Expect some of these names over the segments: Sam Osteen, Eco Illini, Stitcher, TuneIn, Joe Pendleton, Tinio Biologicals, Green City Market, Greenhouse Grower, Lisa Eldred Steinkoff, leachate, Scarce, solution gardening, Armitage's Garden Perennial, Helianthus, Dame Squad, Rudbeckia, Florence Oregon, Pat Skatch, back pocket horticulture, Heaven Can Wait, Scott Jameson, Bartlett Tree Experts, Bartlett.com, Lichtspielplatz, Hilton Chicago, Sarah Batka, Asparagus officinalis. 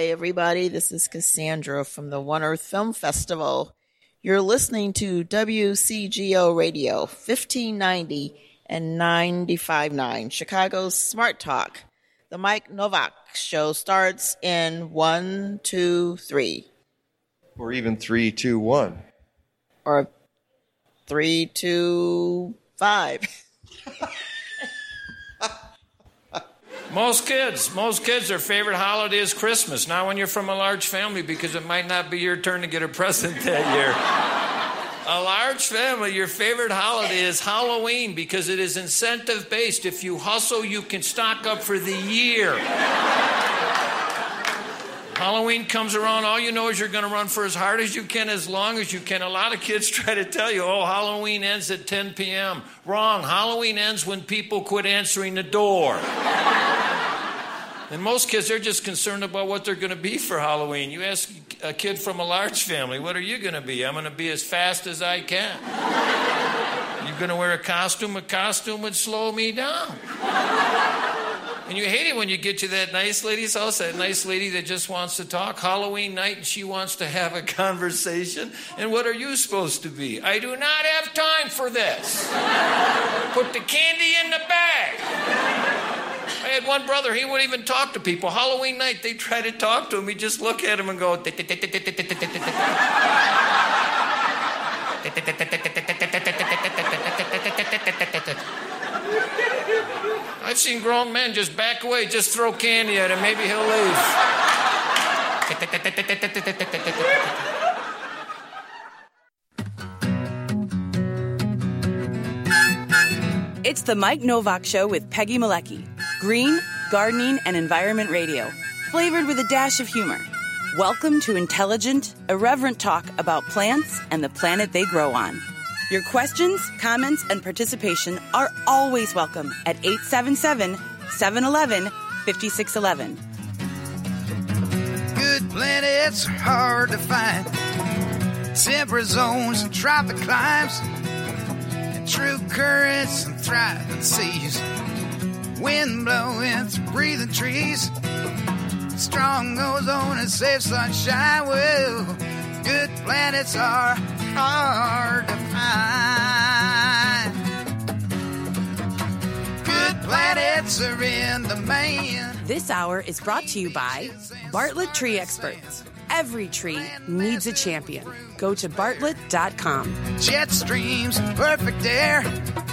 Hi, everybody. This is Cassandra from the One Earth Film Festival. You're listening to WCGO Radio 1590 and 95.9, Chicago's Smart Talk. The Mike Novak Show starts in 1, 2, 3. Or even 3, 2, 1. Or 3, 2, 5. Most kids, their favorite holiday is Christmas. Not when you're from a large family, because it might not be your turn to get a present that year. A large family, your favorite holiday is Halloween, because it is incentive-based. If you hustle, you can stock up for the year. Halloween comes around, all you know is you're going to run for as hard as you can, as long as you can. A lot of kids try to tell you, oh, Halloween ends at 10 p.m. Wrong. Halloween ends when people quit answering the door. And most kids, they're just concerned about what they're going to be for Halloween. You ask a kid from a large family, what are you going to be? I'm going to be as fast as I can. You're going to wear a costume? A costume would slow me down. And you hate it when you get to that nice lady's house, that nice lady that just wants to talk. Halloween night, and she wants to have a conversation. And what are you supposed to be? I do not have time for this. Put the candy in the bag. I had one brother, he wouldn't even talk to people. Halloween night, they try to talk to him. He'd just look at him and go... I've seen grown men just back away, just throw candy at him. Maybe he'll leave. It's the Mike Novak Show with Peggy Malecki. Green, gardening, and environment radio, flavored with a dash of humor. Welcome to intelligent, irreverent talk about plants and the planet they grow on. Your questions, comments, and participation are always welcome at 877-711-5611. Good planets are hard to find. Temperate zones and tropic climes. And true currents and thriving seas. Wind blowing through breathing trees. Strong ozone and safe sunshine. Well, good planets are hard to find. Good planets are in the main. This hour is brought to you by Bartlett Tree Experts. Every tree needs a champion. Go to Bartlett.com. Jet streams, perfect air.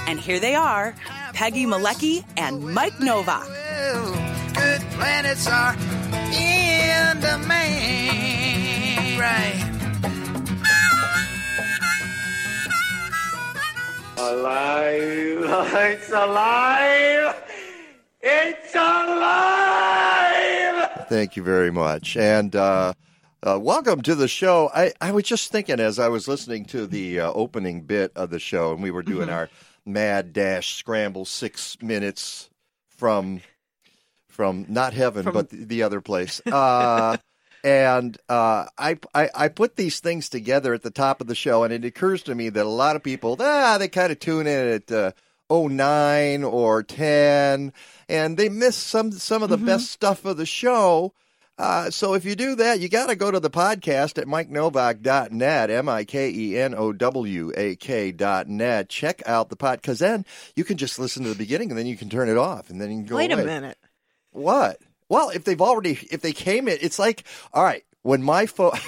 And here they are, Peggy Malecki and Mike Novak. Good planets are in the main. Right. Alive, it's alive, it's alive. Thank you very much, and welcome to the show. I was just thinking as I was listening to the opening bit of the show, and we were doing our mad dash scramble 6 minutes from not heaven, but the other place. And I put these things together at the top of the show, and it occurs to me that a lot of people, they kind of tune in at 09 or 10, and they miss some of the best stuff of the show. So if you do that, you got to go to the podcast at MikeNowak.net, MikeNowak.net. Check out the pod, because then you can just listen to the beginning, and then you can turn it off, and then you can go Wait a minute. What? Well, if they came in, it's like, all right, when my folks,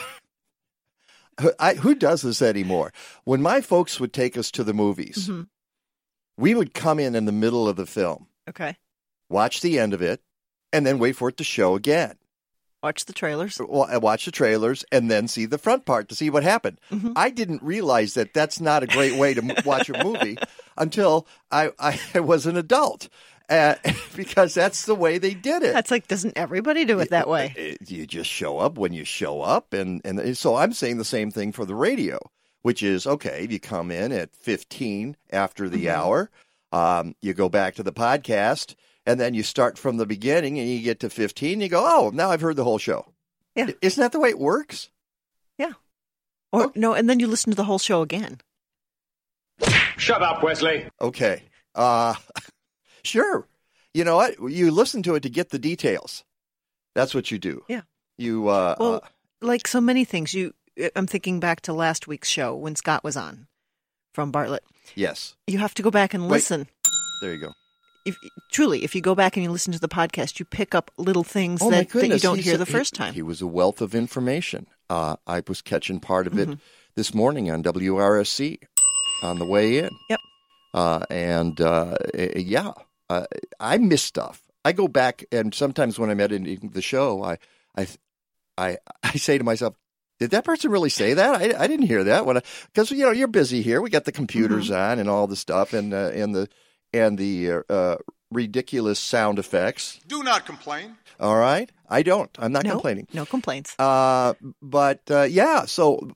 who does this anymore? When my folks would take us to the movies, we would come in the middle of the film. Okay. Watch the end of it, and then wait for it to show again. Watch the trailers. Watch the trailers, and then see the front part to see what happened. I didn't realize that that's not a great way to watch a movie until I was an adult. Because that's the way they did it. That's like, doesn't everybody do it that way? You just show up when you show up. And so I'm saying the same thing for the radio, which is, okay, you come in at 15 after the hour, you go back to the podcast, and then you start from the beginning and you get to 15. You go, oh, now I've heard the whole show. Yeah. Isn't that the way it works? Yeah. Or no, and then you listen to the whole show again. Shut up, Wesley. Okay. Sure. You know what? You listen to it to get the details. That's what you do. Yeah. You like so many things. I'm thinking back to last week's show when Scott was on from Bartlett. Yes. You have to go back and listen. Wait. There you go. If you go back and you listen to the podcast, you pick up little things that you don't hear the first time. He was a wealth of information. I was catching part of it this morning on WRSC on the way in. Yep. I miss stuff. I go back, and sometimes when I'm editing the show, I say to myself, did that person really say that? I didn't hear that because you're busy here. We got the computers on and all the stuff and the ridiculous sound effects. Do not complain. All right. I don't. I'm not complaining. No complaints. So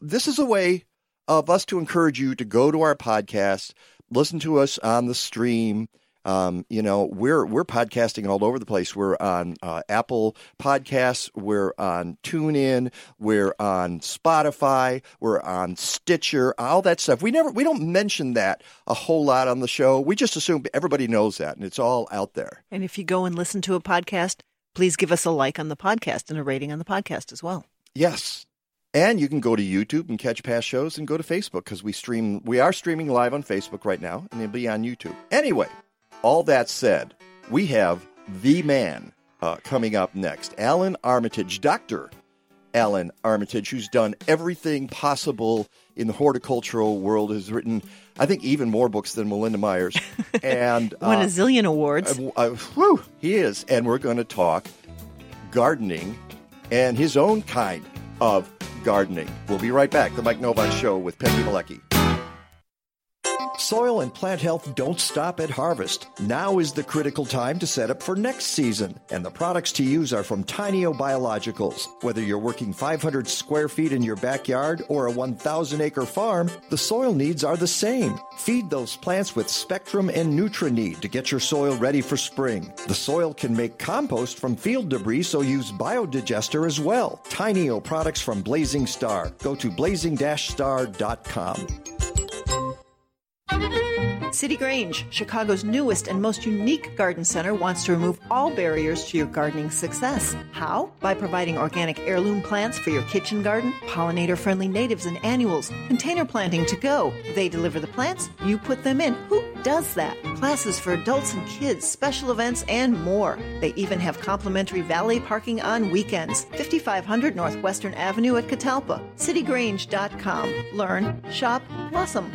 this is a way of us to encourage you to go to our podcast, listen to us on the stream. We're podcasting all over the place. We're on Apple Podcasts. We're on TuneIn. We're on Spotify. We're on Stitcher. All that stuff. We don't mention that a whole lot on the show. We just assume everybody knows that, and it's all out there. And if you go and listen to a podcast, please give us a like on the podcast and a rating on the podcast as well. Yes. And you can go to YouTube and catch past shows, and go to Facebook because we are streaming live on Facebook right now, and it'll be on YouTube. Anyway. All that said, we have the man coming up next, Allan Armitage, Dr. Allan Armitage, who's done everything possible in the horticultural world, has written, I think, even more books than Melinda Myers. And won a zillion awards. He is. And we're going to talk gardening and his own kind of gardening. We'll be right back. The Mike Novak Show with Peggy Malecki. Soil and plant health don't stop at harvest. Now is the critical time to set up for next season, and the products to use are from Tinio Biologicals. Whether you're working 500 square feet in your backyard or a 1,000-acre farm, the soil needs are the same. Feed those plants with Spectrum and NutraNeed to get your soil ready for spring. The soil can make compost from field debris, so use Biodigester as well. Tinio products from Blazing Star. Go to blazing-star.com. City Grange, Chicago's newest and most unique garden center, wants to remove all barriers to your gardening success. How? By providing organic heirloom plants for your kitchen garden, pollinator-friendly natives and annuals, container planting to go. They deliver the plants, you put them in. Who does that? Classes for adults and kids, special events, and more. They even have complimentary valet parking on weekends. 5500 Northwestern Avenue at Catalpa. Citygrange.com. Learn, shop, blossom.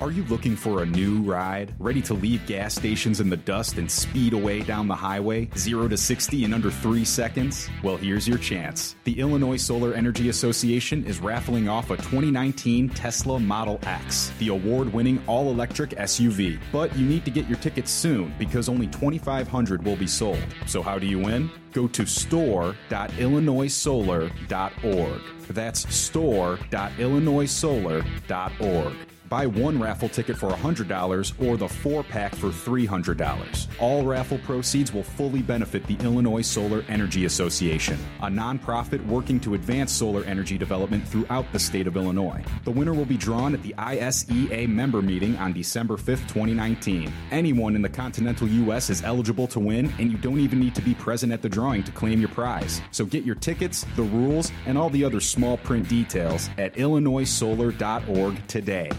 Are you looking for a new ride? Ready to leave gas stations in the dust and speed away down the highway? 0 to 60 in under 3 seconds? Well, here's your chance. The Illinois Solar Energy Association is raffling off a 2019 Tesla Model X, the award-winning all-electric SUV. But you need to get your tickets soon because only 2,500 will be sold. So how do you win? Go to store.illinoisolar.org. That's store.illinoisolar.org. Buy one raffle ticket for $100 or the four-pack for $300. All raffle proceeds will fully benefit the Illinois Solar Energy Association, a nonprofit working to advance solar energy development throughout the state of Illinois. The winner will be drawn at the ISEA member meeting on December 5th, 2019. Anyone in the continental U.S. is eligible to win, and you don't even need to be present at the drawing to claim your prize. So get your tickets, the rules, and all the other small print details at illinoisolar.org today.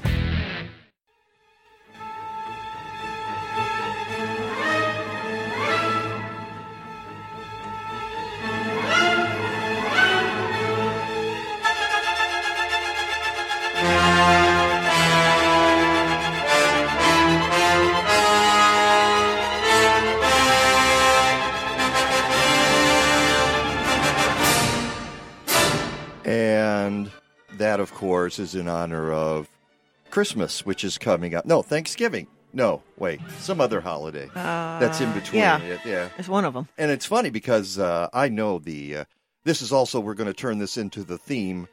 That, of course, is in honor of Christmas, which is coming up. No, Thanksgiving. No, wait, some other holiday that's in between. Yeah, it's one of them. And it's funny because I know this is also, we're going to turn this into the theme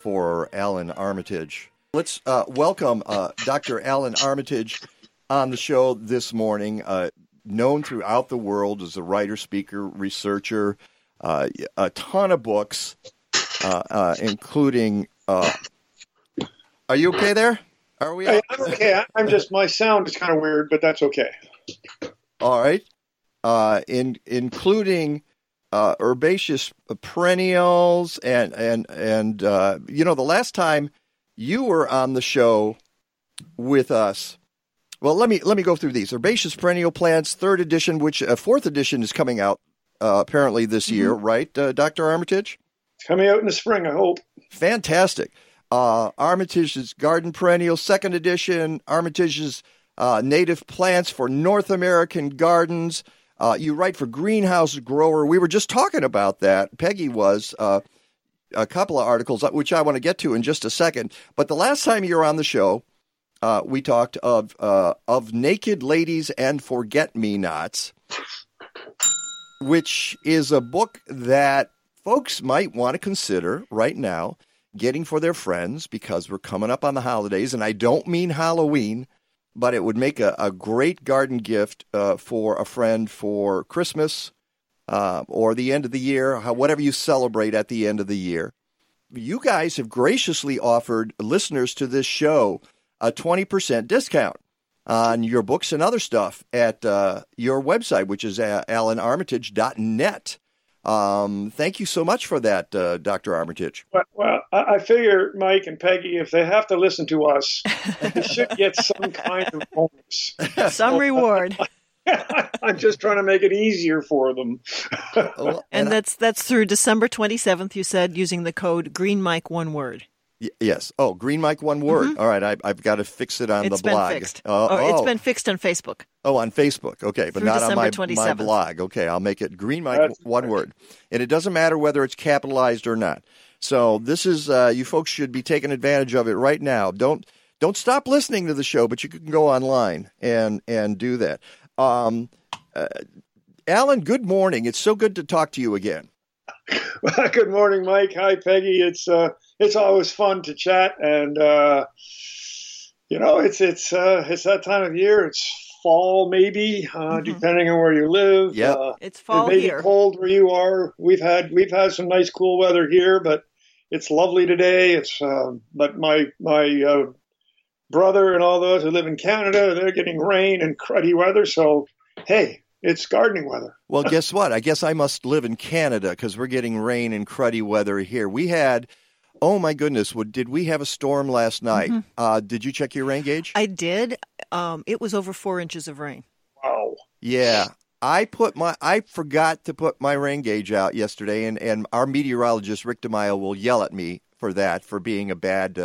for Allan Armitage. Let's welcome Dr. Allan Armitage on the show this morning, known throughout the world as a writer, speaker, researcher, a ton of books, including... are you okay there? Are we? I'm okay. I'm just, my sound is kind of weird, but that's okay. All right. Including herbaceous perennials, and you know, the last time you were on the show with us. Well, let me go through these. Herbaceous perennial plants, 3rd edition, which 4th edition is coming out apparently this year, right, Dr. Armitage? Coming out in the spring, I hope. Fantastic. Armitage's Garden Perennial, 2nd edition, Armitage's Native Plants for North American Gardens. You write for Greenhouse Grower. We were just talking about that. Peggy was a couple of articles, which I want to get to in just a second. But the last time you were on the show, we talked of Naked Ladies and Forget-Me-Nots, which is a book that folks might want to consider right now getting for their friends, because we're coming up on the holidays, and I don't mean Halloween, but it would make a great garden gift for a friend for Christmas or the end of the year, whatever you celebrate at the end of the year. You guys have graciously offered listeners to this show a 20% discount on your books and other stuff at your website, which is allanarmitage.net. Thank you so much for that, Dr. Armitage. Well, I figure, Mike and Peggy, if they have to listen to us, they should get some kind of bonus. Some reward. I'm just trying to make it easier for them. And that's through December 27th, you said, using the code GREENMIKE, one word. Yes. Oh, GREENMIKE, one word. Mm-hmm. All right. I've got to fix it on the blog. Been fixed. It's been fixed on Facebook. Oh, on Facebook. Okay. But through not December on my blog. Okay. I'll make it GREENMIKE, one word. And it doesn't matter whether it's capitalized or not. So this is, you folks should be taking advantage of it right now. Don't stop listening to the show, but you can go online and do that. Allan, good morning. It's so good to talk to you again. Good morning, Mike. Hi, Peggy. It's always fun to chat, and you know, it's that time of year. It's fall, maybe, depending on where you live. Yeah, it's fall here. It may be cold where you are. We've had some nice cool weather here, but it's lovely today. It's but my brother and all those who live in Canada, they're getting rain and cruddy weather. So hey, it's gardening weather. Well, guess what? I guess I must live in Canada, because we're getting rain and cruddy weather here. We had. Oh, my goodness. Did we have a storm last night? Mm-hmm. Did you check your rain gauge? I did. It was over 4 inches of rain. Wow. Yeah. I forgot to put my rain gauge out yesterday, and our meteorologist, Rick DeMaio, will yell at me for that, for being a bad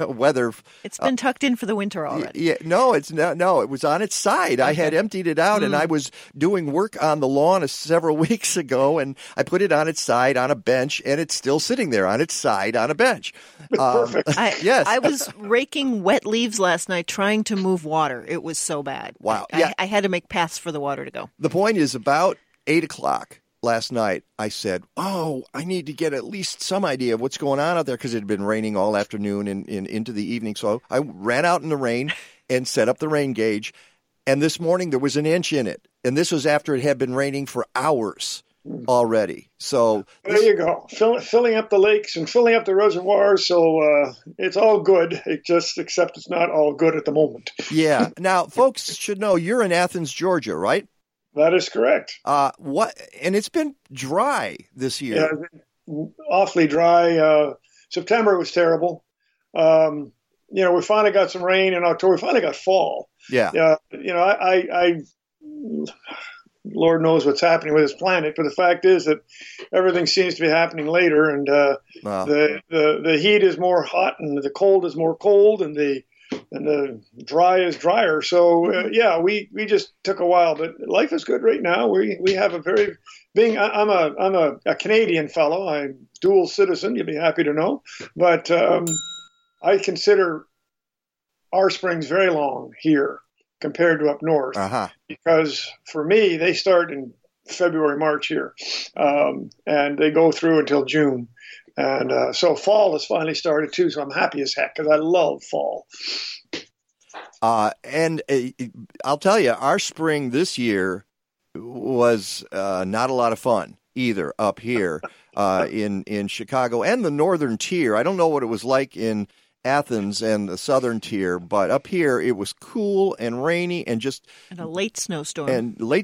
weather. It's been tucked in for the winter already. Yeah, no, it's not. No, it was on its side. I had emptied it out, and I was doing work on the lawn several weeks ago, and I put it on its side on a bench, and it's still sitting there on its side on a bench. Perfect. Yes. I was raking wet leaves last night trying to move water. It was so bad. Wow. I had to make paths for the water to go. The point is, about 8 o'clock last night, I said, oh, I need to get at least some idea of what's going on out there, because it had been raining all afternoon and into the evening. So I ran out in the rain and set up the rain gauge. And this morning there was an inch in it. And this was after it had been raining for hours already. So there you go. Filling up the lakes and filling up the reservoirs. So it's all good. It just, except it's not all good at the moment. Yeah. Now, folks should know you're in Athens, Georgia, right? That is correct. And it's been dry this year. Yeah, awfully dry. September was terrible. You know, we finally got some rain in October. We finally got fall. Yeah. You know, I Lord knows what's happening with this planet, but the fact is that everything seems to be happening later, and the heat is more hot, and the cold is more cold, and the dry is drier. So, we just took a while, but life is good right now. We have a very being. I'm a Canadian fellow. I'm dual citizen. You'll be happy to know, but I consider our springs very long here compared to up north, because for me they start in February, March here, and they go through until June. And so fall has finally started, too, so I'm happy as heck, because I love fall. I'll tell you, our spring this year was not a lot of fun either up here in Chicago and the northern tier. I don't know what it was like in Athens and the southern tier, but up here it was cool and rainy and just— And a late snowstorm. 2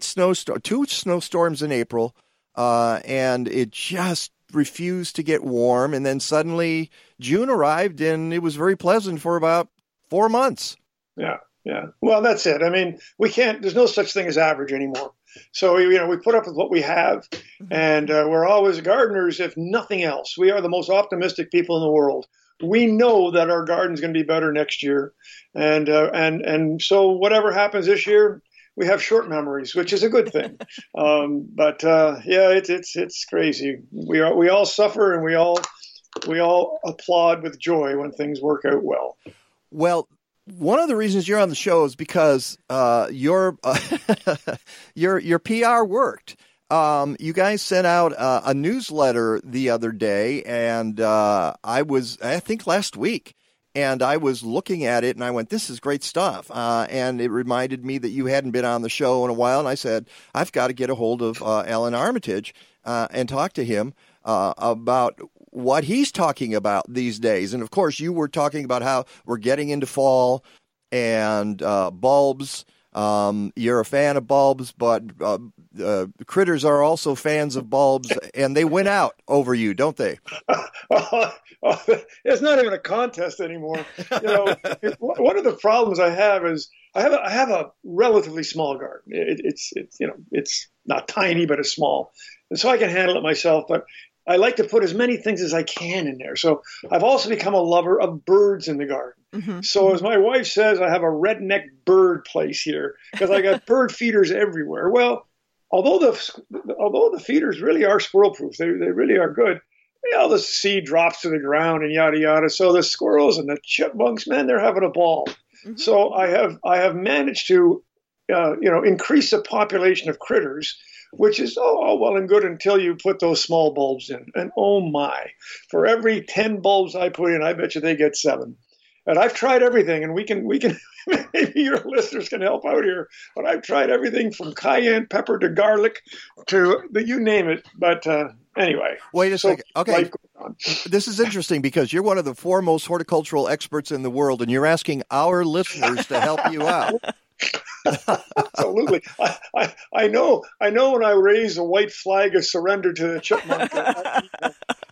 snowstorms in April. and it just refused to get warm. And then suddenly June arrived, and it was very pleasant for about 4 months. Yeah, yeah. Well, that's it. I mean, we can't. There's no such thing as average anymore. So, you know, we put up with what we have, and we're always gardeners, if nothing else. We are the most optimistic people in the world. We know that our garden's going to be better next year. And so whatever happens this year, we have short memories, which is a good thing. Yeah, it's crazy. We all suffer, and we all applaud with joy when things work out well. Well, one of the reasons you're on the show is because your PR worked. You guys sent out a newsletter the other day, and I think last week, and I was looking at it, and I went, "This is great stuff." And it reminded me that you hadn't been on the show in a while, and I said, "I've got to get a hold of Allan Armitage and talk to him about what he's talking about these days." And of course, you were talking about how we're getting into fall and bulbs. You're a fan of bulbs, but critters are also fans of bulbs, and they win out over you, don't they? It's not even a contest anymore. You know, one of the problems I have is I have a relatively small garden. It's not tiny, but it's small, and so I can handle it myself. But I like to put as many things as I can in there. So I've also become a lover of birds in the garden. Mm-hmm. So as my wife says, I have a redneck bird place here because I got bird feeders everywhere. Well, although the feeders really are squirrel-proof, they really are good. All the seed drops to the ground and yada, yada. So the squirrels and the chipmunks, man, they're having a ball. Mm-hmm. So I have managed to increase the population of critters, which is all well and good until you put those small bulbs in. And oh my, for every 10 bulbs I put in, I bet you they get 7. And I've tried everything, and we can maybe your listeners can help out here, but I've tried everything from cayenne pepper to garlic to you name it. But anyway. Wait a second. Okay. This is interesting because you're one of the foremost horticultural experts in the world, and you're asking our listeners to help you out. Absolutely. I know when I raise a white flag of surrender to the chipmunk.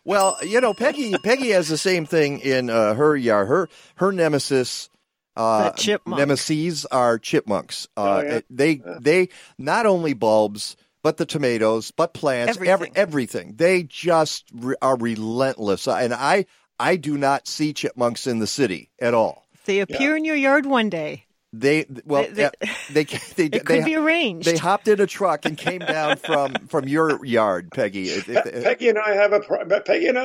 Well, you know, Peggy has the same thing in her yard. Her nemesis nemeses are chipmunks. They not only bulbs, but the tomatoes, but plants, everything. They just are relentless. And I do not see chipmunks in the city at all. They appear in your yard one day. It could be arranged. They hopped in a truck and came down from your yard, Peggy. Peggy and I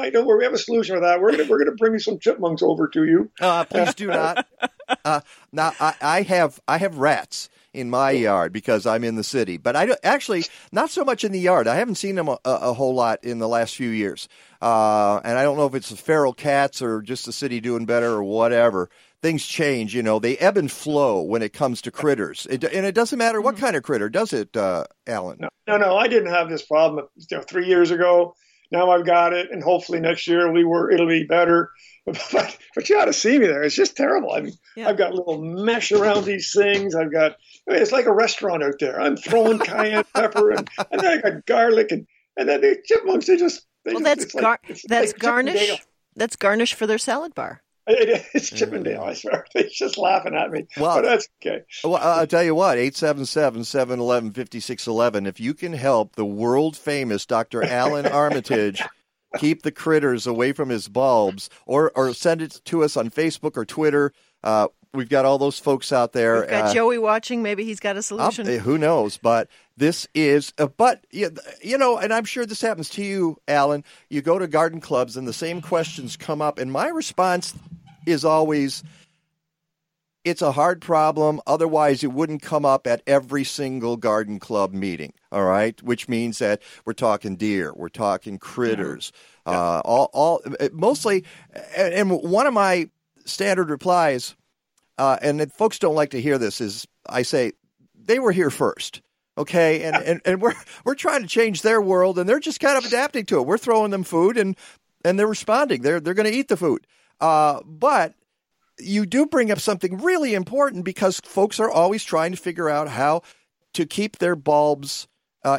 don't worry, we have a solution for that. We're gonna bring some chipmunks over to you. Please do not. Now I have rats in my yard because I'm in the city, but I don't, actually not so much in the yard. I haven't seen them a whole lot in the last few years, and I don't know if it's the feral cats or just the city doing better or whatever. Things change, you know. They ebb and flow when it comes to critters, and it doesn't matter what kind of critter, does it, Allan? No. I didn't have this problem 3 years ago. Now I've got it, and hopefully next year it'll be better. But you ought to see me there. It's just terrible. I mean, I've got little mesh around these things. It's like a restaurant out there. I'm throwing cayenne pepper, and then I got garlic, and then the chipmunks. That's garnish. That's garnish for their salad bar. It's Chippendale, I swear. They're just laughing at me. Well, but that's okay. Well, I'll tell you what, 877-711-5611. If you can help the world-famous Dr. Allan Armitage keep the critters away from his bulbs, or send it to us on Facebook or Twitter, we've got all those folks out there. We've got Joey watching. Maybe he's got a solution. Who knows? But this is – but, you know, and I'm sure this happens to you, Allan. You go to garden clubs and the same questions come up. And my response is always, it's a hard problem. Otherwise, it wouldn't come up at every single garden club meeting, all right, which means that we're talking deer. We're talking critters. Yeah. All mostly – and one of my standard replies – and folks don't like to hear this, is I say, they were here first, okay? And we're trying to change their world, and they're just kind of adapting to it. We're throwing them food, and they're responding. They're going to eat the food. But you do bring up something really important, because folks are always trying to figure out how to keep their bulbs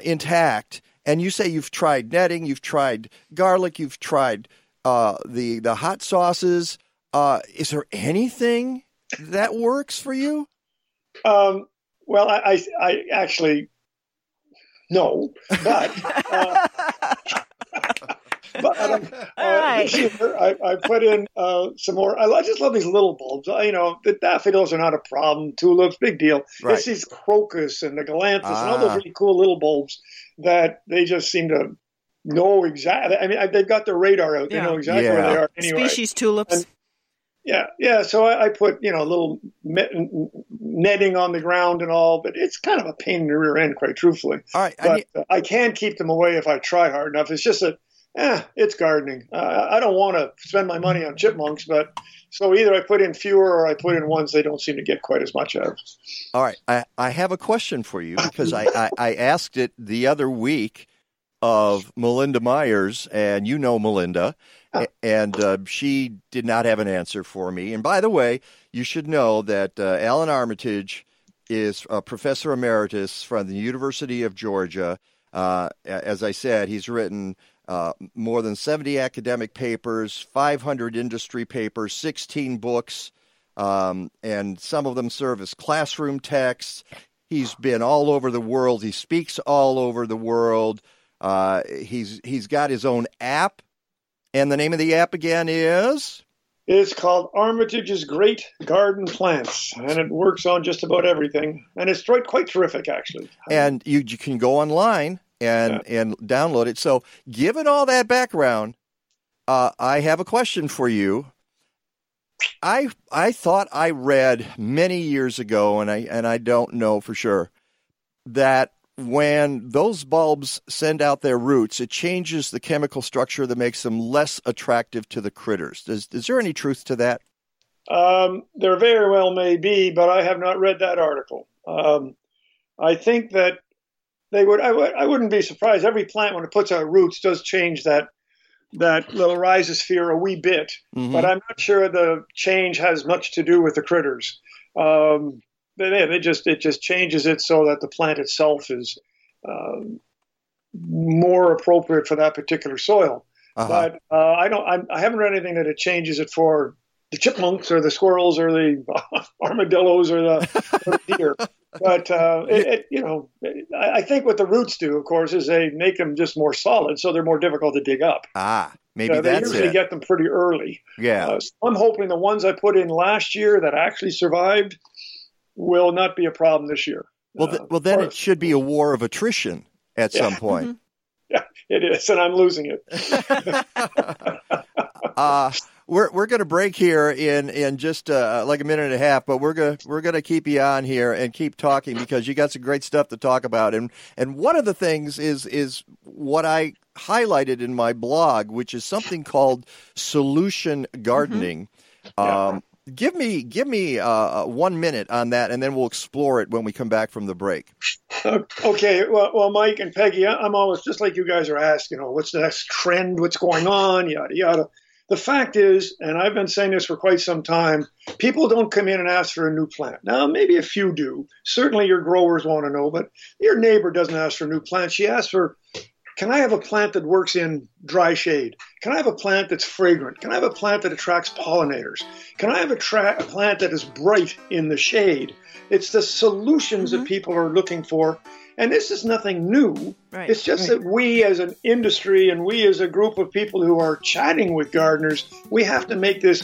intact. And you say you've tried netting, you've tried garlic, you've tried the hot sauces. Is there anything that works for you? Well, I actually, no, but, but this year I put in some more. I just love these little bulbs. You know, the daffodils are not a problem. Tulips, big deal. Right. It's these crocus and the galanthus and all those really cool little bulbs that they just seem to know exactly. I mean, they've got their radar out. Yeah. They know exactly where they are anyway. Species tulips. And, yeah. So I put, you know, a little netting on the ground and all, but it's kind of a pain in the rear end, quite truthfully. All right, but I can keep them away if I try hard enough. It's just that, it's gardening. I don't want to spend my money on chipmunks, but so either I put in fewer or I put in ones they don't seem to get quite as much of. All right. I have a question for you because I asked it the other week of Melinda Myers, and you know Melinda. And she did not have an answer for me. And by the way, you should know that Allan Armitage is a professor emeritus from the University of Georgia. As I said, he's written more than 70 academic papers, 500 industry papers, 16 books, and some of them serve as classroom texts. He's been all over the world. He speaks all over the world. He's got his own app. And the name of the app again is? It's called Armitage's Great Garden Plants, and it works on just about everything. And it's quite terrific, actually. And you can go online and download it. So given all that background, I have a question for you. I thought I read many years ago, and I don't know for sure, that when those bulbs send out their roots, it changes the chemical structure that makes them less attractive to the critters. Is there any truth to that? There very well may be, but I have not read that article. I think that they would. I wouldn't be surprised. Every plant, when it puts out roots, does change that little rhizosphere a wee bit. Mm-hmm. But I'm not sure the change has much to do with the critters. It just changes it so that the plant itself is more appropriate for that particular soil. Uh-huh. But I haven't read anything that it changes it for the chipmunks or the squirrels or the armadillos or the deer. But I think what the roots do, of course, is they make them just more solid, so they're more difficult to dig up. Maybe so that's it. They usually get them pretty early. Yeah, so I'm hoping the ones I put in last year that actually survived will not be a problem this year. Well, then it should be a war of attrition at some point. Mm-hmm. Yeah, it is, and I'm losing it. We're going to break here in just like a minute and a half, but we're going to keep you on here and keep talking because you got some great stuff to talk about. And one of the things is what I highlighted in my blog, which is something called solution gardening. Mm-hmm. Give me 1 minute on that, and then we'll explore it when we come back from the break. Okay. Well, Mike and Peggy, I'm always just like you guys are asked, you know, what's the next trend? What's going on? Yada, yada. The fact is, and I've been saying this for quite some time, people don't come in and ask for a new plant. Now, maybe a few do. Certainly your growers want to know, but your neighbor doesn't ask for a new plant. She asks for, can I have a plant that works in dry shade? Can I have a plant that's fragrant? Can I have a plant that attracts pollinators? Can I have a plant that is bright in the shade? It's the solutions that people are looking for. And this is nothing new. Right. It's just that we as an industry and we as a group of people who are chatting with gardeners, we have to make this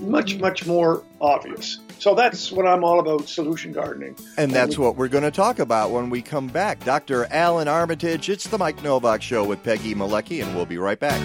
much, much more obvious. So that's what I'm all about, solution gardening. And that's what we're going to talk about when we come back. Dr. Allan Armitage, it's the Mike Novak Show with Peggy Malecki, and we'll be right back.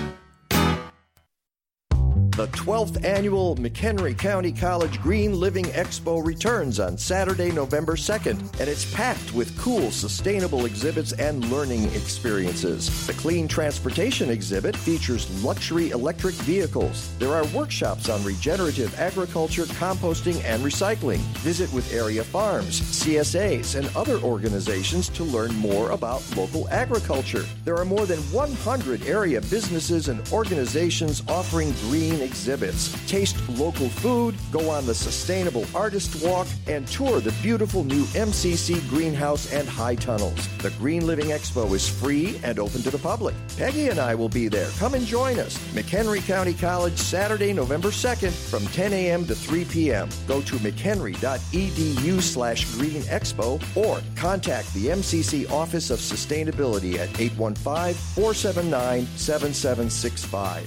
The 12th annual McHenry County College Green Living Expo returns on Saturday, November 2nd, and it's packed with cool, sustainable exhibits and learning experiences. The Clean Transportation exhibit features luxury electric vehicles. There are workshops on regenerative agriculture, composting, and recycling. Visit with area farms, CSAs, and other organizations to learn more about local agriculture. There are more than 100 area businesses and organizations offering green exhibits. Taste local food, go on the Sustainable Artist Walk, and tour the beautiful new MCC greenhouse and high tunnels. The Green Living Expo is free and open to the public. Peggy and I will be there. Come and join us. McHenry County College, Saturday, November 2nd from 10 a.m. to 3 p.m. Go to mchenry.edu/green expo or contact the MCC Office of Sustainability at 815-479-7765.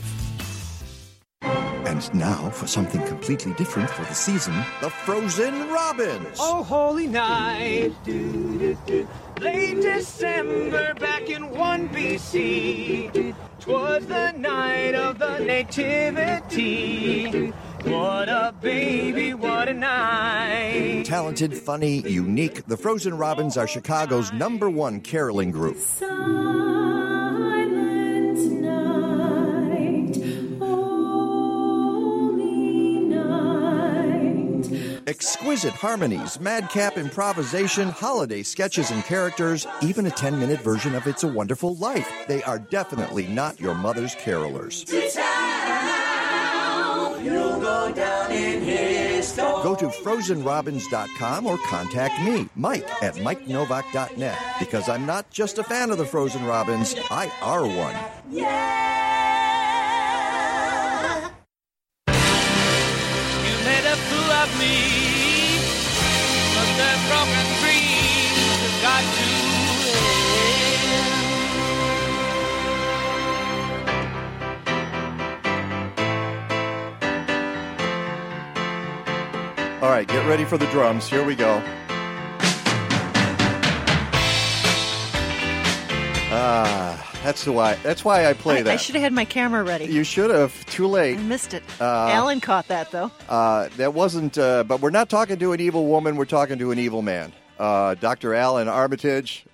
And now for something completely different for the season, the Frozen Robins. Oh, holy night. Late December back in 1 BC. 'Twas the night of the nativity. What a baby, what a night. Talented, funny, unique, the Frozen Robins are Chicago's #1 caroling group. Silent night, holy night. Exquisite harmonies, madcap improvisation, holiday sketches and characters, even a 10-minute version of It's a Wonderful Life. They are definitely not your mother's carolers. You'll go down in history. Go to FrozenRobins.com or contact me, Mike, at MikeNowak.net. Because I'm not just a fan of the Frozen Robins, I are one. Yeah! You made a fool of me, but the broken dreams have got to end. All right, get ready for the drums. Here we go. That's why I play that. I should have had my camera ready. You should have. Too late. I missed it. Alan caught that, though. That wasn't... but we're not talking to an evil woman. We're talking to an evil man. Dr. Allan Armitage.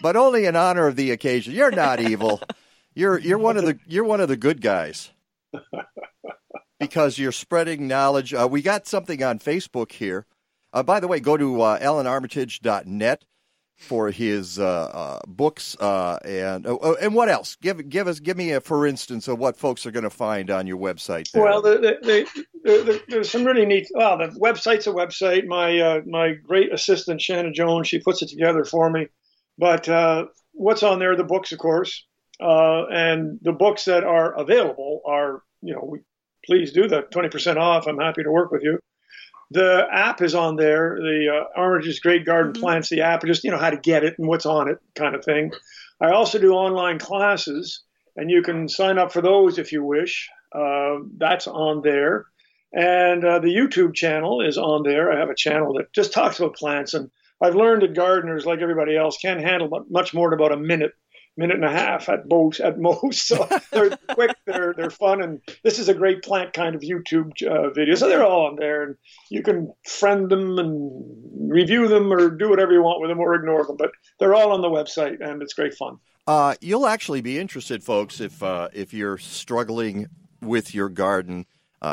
But only in honor of the occasion. You're not evil. You're one of the good guys. Because you're spreading knowledge. We got something on Facebook here. By the way, go to allanarmitage.net for his books and what else? Give me a for instance of what folks are going to find on your website. There. Well, there's some really neat. Well, the website's a website. My great assistant Shannon Jones, she puts it together for me. But what's on there? The books, of course, and the books that are available are Please do that. 20% off. I'm happy to work with you. The app is on there. The Armitage's Great Garden Plants, the app, just, how to get it and what's on it kind of thing. I also do online classes, and you can sign up for those if you wish. That's on there. And the YouTube channel is on there. I have a channel that just talks about plants. And I've learned that gardeners, like everybody else, can't handle much more than about a minute and a half at most. So they're quick, they're fun, and this is a great plant kind of YouTube video. So they're all on there, and you can friend them and review them or do whatever you want with them or ignore them. But they're all on the website, and it's great fun. You'll actually be interested, folks, if you're struggling with your garden.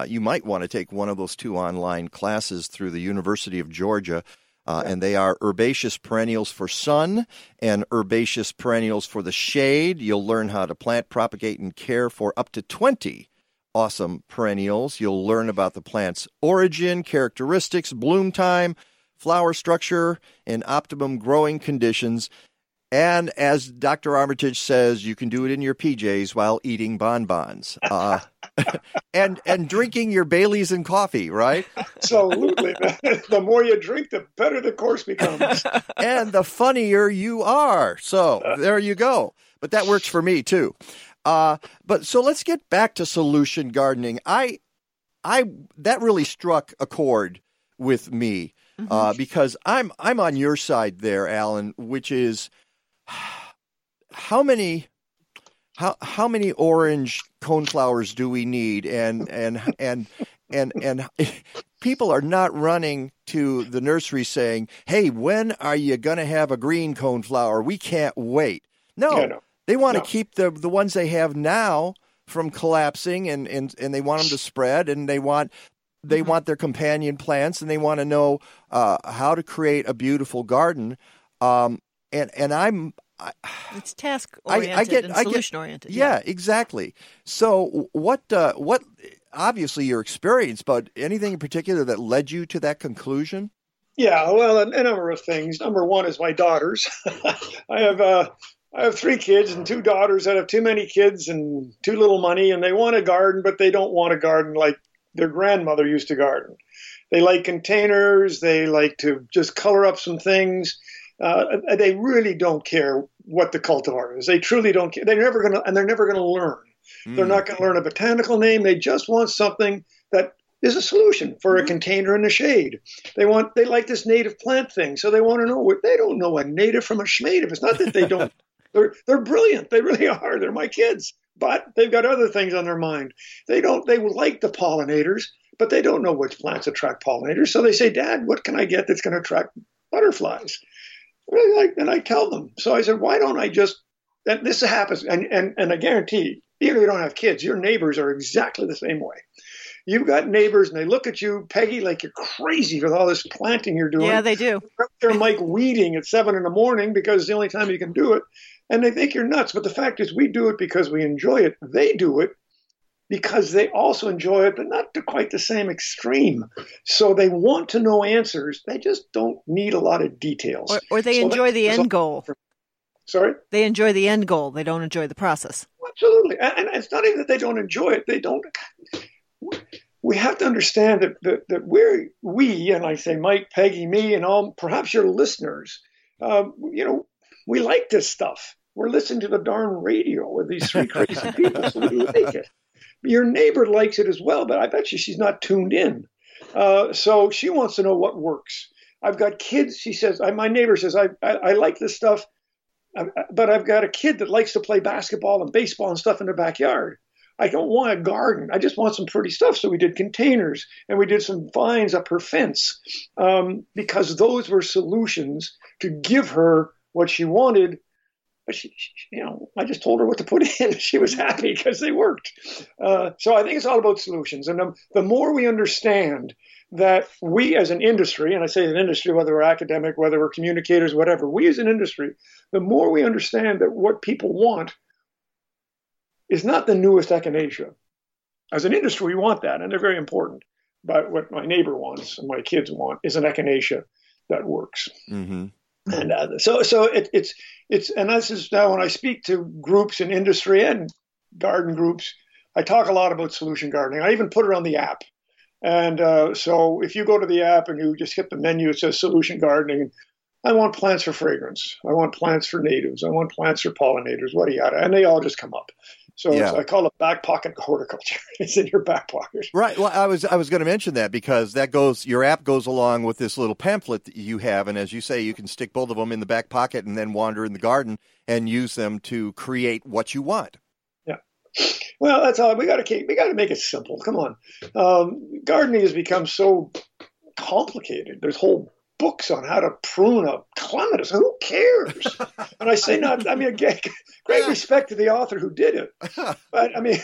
You might want to take one of those two online classes through the University of Georgia. And they are herbaceous perennials for sun and herbaceous perennials for the shade. You'll learn how to plant, propagate, and care for up to 20 awesome perennials. You'll learn about the plant's origin, characteristics, bloom time, flower structure, and optimum growing conditions. And as Dr. Armitage says, you can do it in your PJs while eating bonbons. And drinking your Baileys and coffee, right? Absolutely. The more you drink, the better the course becomes. And the funnier you are. So there you go. But that works for me, too. But so let's get back to solution gardening. I that really struck a chord with me because I'm on your side there, Allan, which is how many orange coneflowers do we need? And people are not running to the nursery saying, "Hey, when are you going to have a green coneflower? We can't wait." No, they want to keep the ones they have now from collapsing, and they want them to spread, and they want their companion plants, and they want to know how to create a beautiful garden. And I'm It's task-oriented and solution-oriented. Yeah, exactly. So what? Obviously your experience, but anything in particular that led you to that conclusion? Yeah, well, a number of things. Number one is my daughters. I have three kids and two daughters that have too many kids and too little money, and they want a garden, but they don't want a garden like their grandmother used to garden. They like containers. They like to just color up some things. They really don't care what the cultivar is. They truly don't care. They're never going to learn. They're not going to learn a botanical name. They just want something that is a solution for a container in the shade. They like this native plant thing, so they want to know what they don't know a native from a schmative. It's not that they don't. They're brilliant. They really are. They're my kids, but they've got other things on their mind. They like the pollinators, but they don't know which plants attract pollinators. So they say, "Dad, what can I get that's going to attract butterflies?" And I tell them. So I said, "Why don't I just?" And this happens, and I guarantee. Even if you don't have kids, your neighbors are exactly the same way. You've got neighbors, and they look at you, Peggy, like you're crazy with all this planting you're doing. Yeah, they do. They're like weeding at 7 in the morning because it's the only time you can do it, and they think you're nuts. But the fact is we do it because we enjoy it. They do it because they also enjoy it, but not to quite the same extreme. So they want to know answers. They just don't need a lot of details. Or they enjoy the end goal. Sorry? They enjoy the end goal. They don't enjoy the process. Absolutely. And it's not even that they don't enjoy it. They don't. We have to understand that we, and I say Mike, Peggy, me, and all, perhaps your listeners, we like this stuff. We're listening to the darn radio with these three crazy people, so we like it. Your neighbor likes it as well, but I bet you she's not tuned in. So she wants to know what works. I've got kids. She says, my neighbor says, I like this stuff. But I've got a kid that likes to play basketball and baseball and stuff in the backyard. I don't want a garden. I just want some pretty stuff. So we did containers and we did some vines up her fence because those were solutions to give her what she wanted. But I just told her what to put in. She was happy because they worked. So I think it's all about solutions. And the more we understand that we as an industry, and I say an industry, whether we're academic, whether we're communicators, whatever, we as an industry, the more we understand that what people want is not the newest echinacea. As an industry, we want that, and they're very important. But what my neighbor wants and my kids want is an echinacea that works. Mm-hmm. And so it's and this is now when I speak to groups in industry and garden groups, I talk a lot about solution gardening. I even put it on the app. And so if you go to the app and you just hit the menu, it says solution gardening. I want plants for fragrance. I want plants for natives. I want plants for pollinators, what yada. And they all just come up. So, I call it back pocket horticulture. It's in your back pocket. Right. Well, I was going to mention that because your app goes along with this little pamphlet that you have. And as you say, you can stick both of them in the back pocket and then wander in the garden and use them to create what you want. Well, that's all. We got to make it simple. Come on. Gardening has become so complicated. There's whole books on how to prune a clematis. Who cares? And I say not. I mean, again, great respect to the author who did it. But I mean,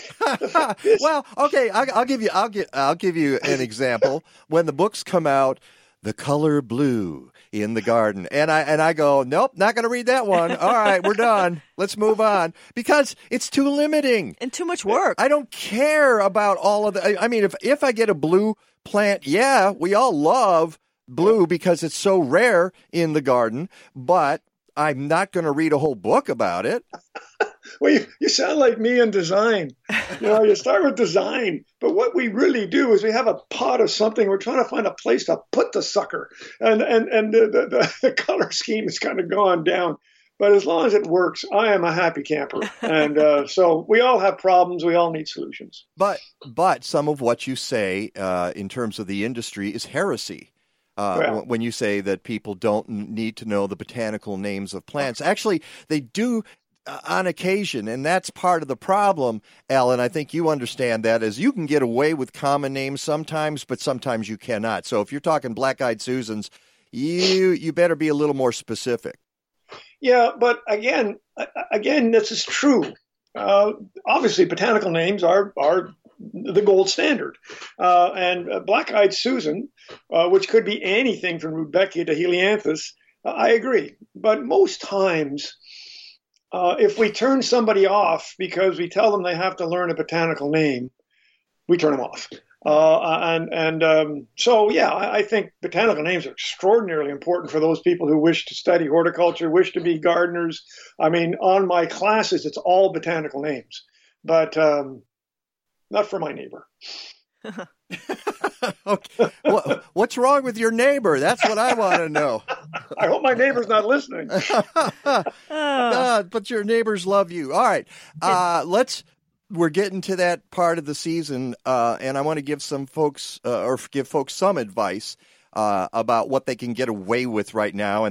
well, okay. I'll give you an example. When the books come out, The Color Blue in the Garden. And I go, nope, not going to read that one. All right, we're done. Let's move on. Because it's too limiting. And too much work. I don't care about all of the... I mean, if I get a blue plant, we all love blue because it's so rare in the garden, but I'm not going to read a whole book about it. Well, you sound like me in design. You start with design, but what we really do is we have a pot of something. We're trying to find a place to put the sucker, and the color scheme has kind of gone down. But as long as it works, I am a happy camper, and so we all have problems. We all need solutions. But some of what you say in terms of the industry is heresy. When you say that people don't need to know the botanical names of plants, actually they do. On occasion, and that's part of the problem, Allan. I think you understand that is you can get away with common names sometimes, but sometimes you cannot. So if you're talking black-eyed Susans, you better be a little more specific. Yeah, but again, this is true. Obviously, botanical names are the gold standard, and black-eyed Susan, which could be anything from Rudbeckia to Helianthus. I agree, but most times. If we turn somebody off because we tell them they have to learn a botanical name, we turn them off. I think botanical names are extraordinarily important for those people who wish to study horticulture, wish to be gardeners. I mean, on my classes, it's all botanical names, but not for my neighbor. Okay. What's wrong with your neighbor? That's what I want to know. I hope my neighbor's not listening. But your neighbors love you. All right. We're getting to that part of the season, and I want to give some folks some advice about what they can get away with right now.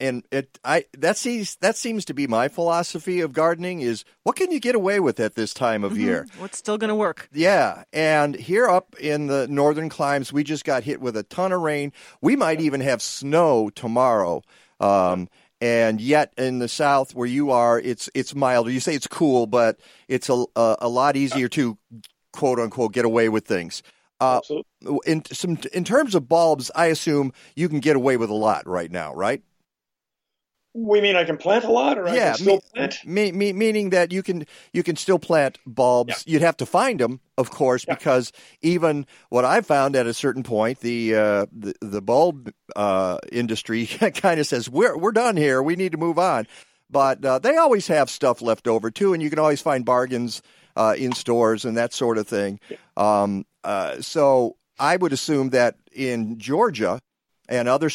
And that seems to be my philosophy of gardening is what can you get away with at this time of year? What's still going to work? Yeah. And here up in the northern climes, we just got hit with a ton of rain. We might even have snow tomorrow. And yet in the south where you are, it's milder. You say it's cool, but it's a lot easier to, quote unquote, get away with things. Absolutely. In terms of bulbs, I assume you can get away with a lot right now, right? We mean I can plant a lot, or I can still plant? Meaning that you can still plant bulbs. Yeah. You'd have to find them, of course, because even what I found at a certain point, the bulb industry kind of says we're done here. We need to move on, but they always have stuff left over too, and you can always find bargains in stores and that sort of thing. Yeah. So I would assume that in Georgia and other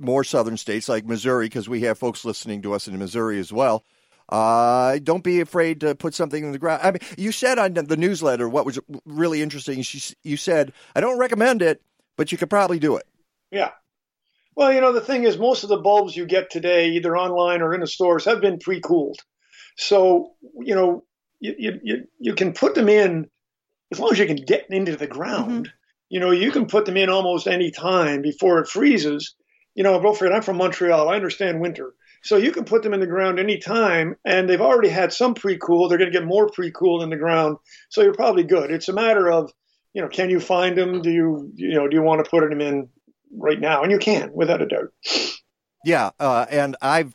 more southern states like Missouri, because we have folks listening to us in Missouri as well. Don't be afraid to put something in the ground. I mean, you said on the newsletter what was really interesting. You said, I don't recommend it, but you could probably do it. Yeah. Well, the thing is, most of the bulbs you get today, either online or in the stores, have been pre-cooled. So, you can put them in as long as you can get into the ground. Mm-hmm. You can put them in almost any time before it freezes. Don't forget, I'm from Montreal. I understand winter. So you can put them in the ground any time, and they've already had some pre-cool. They're going to get more pre-cool in the ground, so you're probably good. It's a matter of, can you find them? Do you want to put them in right now? And you can, without a doubt. Yeah, and I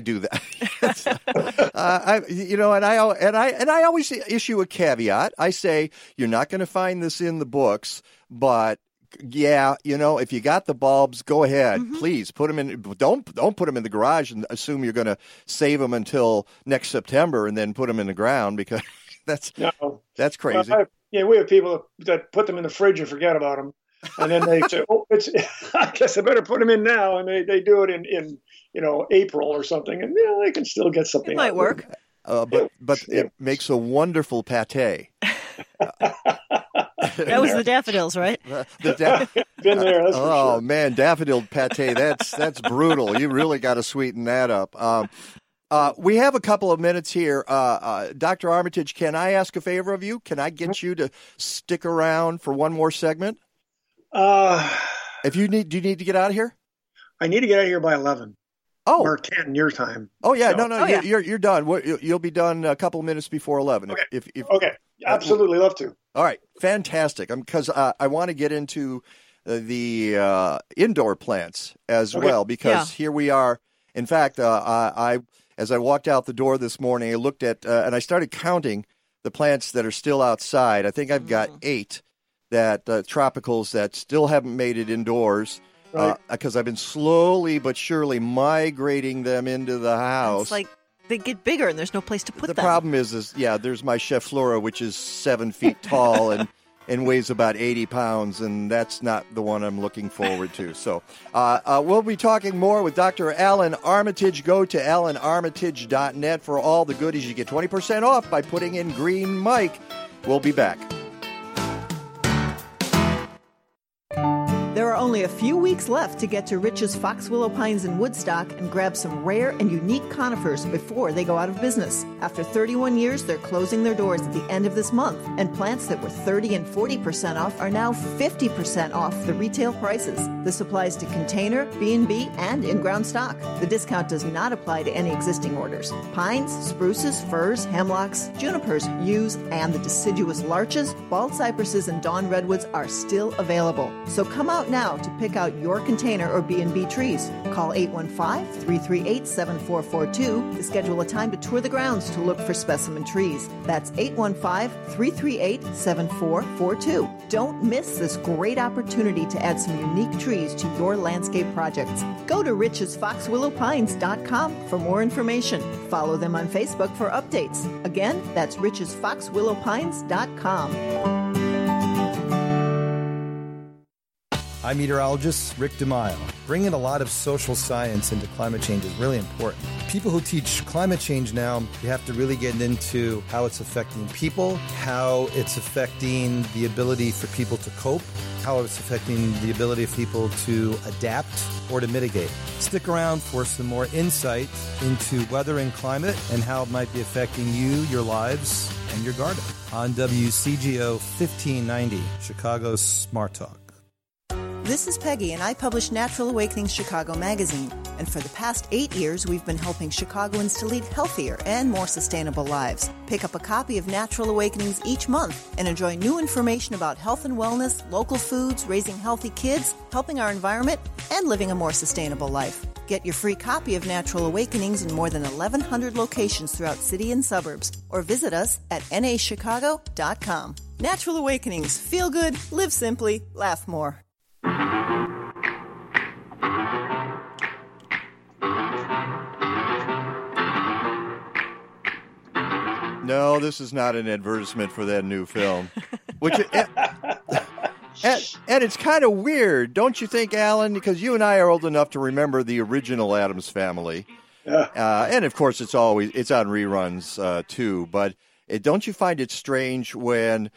do that. I always issue a caveat. I say you're not going to find this in the books, but if you got the bulbs, go ahead. Mm-hmm. Please put them in. Don't put them in the garage and assume you're going to save them until next September and then put them in the ground, because that's crazy. We have people that put them in the fridge and forget about them, and then they say, I guess I better put them in now, and they do it in April or something, and they can still get something. It might work. But it makes a wonderful pâté. That was the daffodils, right? Been there. That's for sure. Man, daffodil pâté. That's brutal. You really got to sweeten that up. We have a couple of minutes here. Dr. Armitage, can I ask a favor of you? Can I get you to stick around for one more segment? Do you need to get out of here? I need to get out of here by 11. Oh. Or 10 your time. Oh yeah, You're done. You'll be done a couple of minutes before 11. Okay. Okay. Absolutely love to. All right, fantastic. Because I want to get into the indoor plants as well. Because here we are. In fact, as I walked out the door this morning, I looked at and I started counting the plants that are still outside. I think I've got 8 that tropicals that still haven't made it indoors. Because I've been slowly but surely migrating them into the house. It's like they get bigger and there's no place to put them. The problem is there's my Chef Flora, which is 7 feet tall and weighs about 80 pounds, and that's not the one I'm looking forward to. So we'll be talking more with Dr. Allan Armitage. Go to allanarmitage.net for all the goodies. You get 20% off by putting in GREENMIKE. We'll be back. There are only a few weeks left to get to Rich's Fox Willow Pines in Woodstock and grab some rare and unique conifers before they go out of business. After 31 years, they're closing their doors at the end of this month, and plants that were 30 and 40% off are now 50% off the retail prices. This applies to container, B&B, and in-ground stock. The discount does not apply to any existing orders. Pines, spruces, firs, hemlocks, junipers, yews, and the deciduous larches, bald cypresses, and dawn redwoods are still available. So come out now to to pick out your container or B&B trees. Call 815-338-7442 to schedule a time to tour the grounds to look for specimen trees. That's 815-338-7442. Don't miss this great opportunity to add some unique trees to your landscape projects. Go to richesfoxwillowpines.com for more information. Follow them on Facebook for updates. Again, that's richesfoxwillowpines.com. I'm meteorologist Rick DeMaio. Bringing a lot of social science into climate change is really important. People who teach climate change now, you have to really get into how it's affecting people, how it's affecting the ability for people to cope, how it's affecting the ability of people to adapt or to mitigate. Stick around for some more insight into weather and climate and how it might be affecting you, your lives, and your garden on WCGO 1590, Chicago's Smart Talk. This is Peggy, and I publish Natural Awakenings Chicago magazine. And for the past 8 years, we've been helping Chicagoans to lead healthier and more sustainable lives. Pick up a copy of Natural Awakenings each month and enjoy new information about health and wellness, local foods, raising healthy kids, helping our environment, and living a more sustainable life. Get your free copy of Natural Awakenings in more than 1,100 locations throughout city and suburbs, or visit us at nachicago.com. Natural Awakenings. Feel good, live simply, laugh more. No, this is not an advertisement for that new film. Which, and it's kind of weird, don't you think, Alan? Because you and I are old enough to remember the original Addams Family, and of course, it's on reruns too. But don't you find it strange when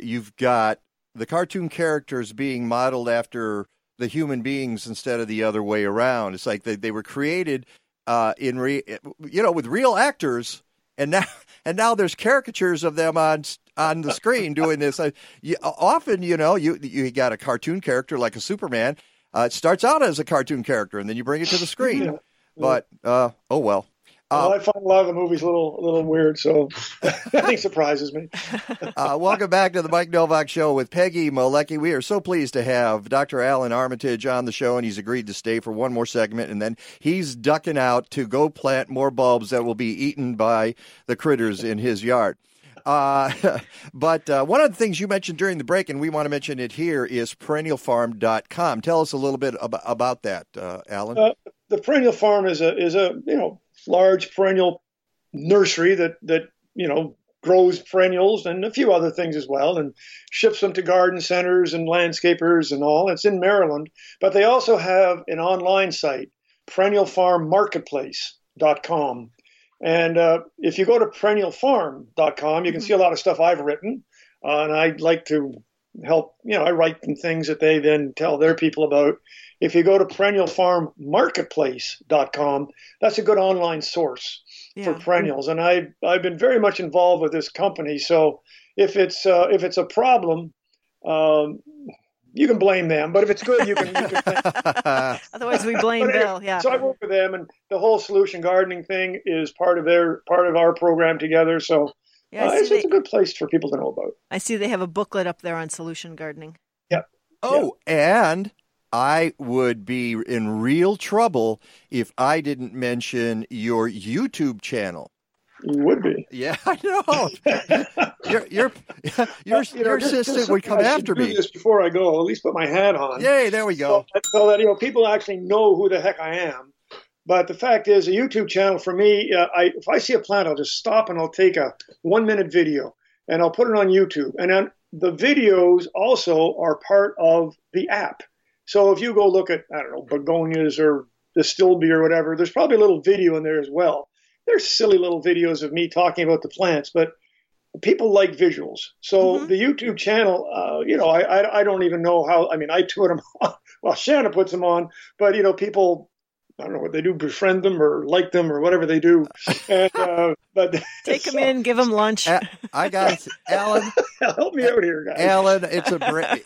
you've got the cartoon characters being modeled after the human beings instead of the other way around? It's like they were created with real actors. And now there's caricatures of them on the screen doing this. You got a cartoon character like a Superman. It starts out as a cartoon character, and then you bring it to the screen. Yeah. But, oh, well. I find a lot of the movies a little weird, so nothing surprises me. Welcome back to the Mike Novak Show with Peggy Malecki. We are so pleased to have Dr. Allan Armitage on the show, and he's agreed to stay for one more segment, and then he's ducking out to go plant more bulbs that will be eaten by the critters in his yard. But one of the things you mentioned during the break, and we want to mention it here, is perennialfarm.com. Tell us a little bit about that, Alan. The Perennial Farm is a large perennial nursery that grows perennials and a few other things as well, and ships them to garden centers and landscapers and all. It's in Maryland, but they also have an online site, perennialfarmmarketplace.com. And if you go to perennialfarm.com, you can see a lot of stuff I've written, and I'd like to help. I write them things that they then tell their people about. If you go to perennialfarmmarketplace.com, that's a good online source for perennials. And I've been very much involved with this company. So if it's a problem, you can blame them. But if it's good, you can blame Otherwise, we blame Bill. Yeah. So I work with them, and the whole solution gardening thing is part of our program together. So it's a good place for people to know about. I see they have a booklet up there on solution gardening. Yep. Oh, and I would be in real trouble if I didn't mention your YouTube channel. You would be. Yeah, I know. your assistant would come after me. I should do this before I go. At least put my hat on. Yay, there we go. So that people actually know who the heck I am. But the fact is, a YouTube channel for me, if I see a plant, I'll just stop and I'll take a 1-minute video and I'll put it on YouTube. And then the videos also are part of the app. So if you go look at, I don't know, begonias or the stilbe or whatever, there's probably a little video in there as well. There's silly little videos of me talking about the plants, but people like visuals. So the YouTube channel, I don't even know how. I mean, I put them on. Well, Shanna puts them on, but, people, I don't know what they do, befriend them or like them or whatever they do. And, but take them in, give them lunch. I got it. Alan. Help me out here, guys. Alan, it's a break.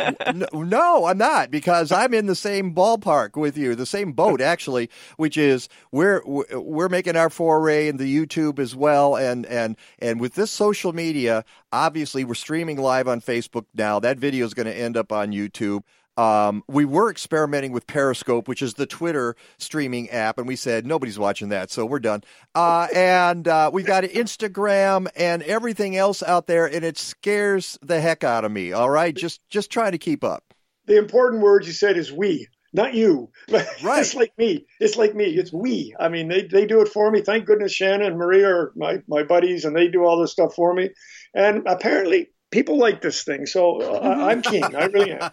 No, I'm not, because I'm in the same ballpark with you, the same boat, actually, which is we're making our foray into YouTube as well. And with this social media, obviously, we're streaming live on Facebook now. That video is going to end up on YouTube. We were experimenting with Periscope, which is the Twitter streaming app, and we said nobody's watching that, so we're done. And we've got Instagram and everything else out there, and it scares the heck out of me, all right? Just trying to keep up. The important word you said is we, not you. Right. It's like me. It's we. I mean, they do it for me. Thank goodness Shannon and Maria are my buddies, and they do all this stuff for me. And apparently people like this thing, so I'm keen. I really am.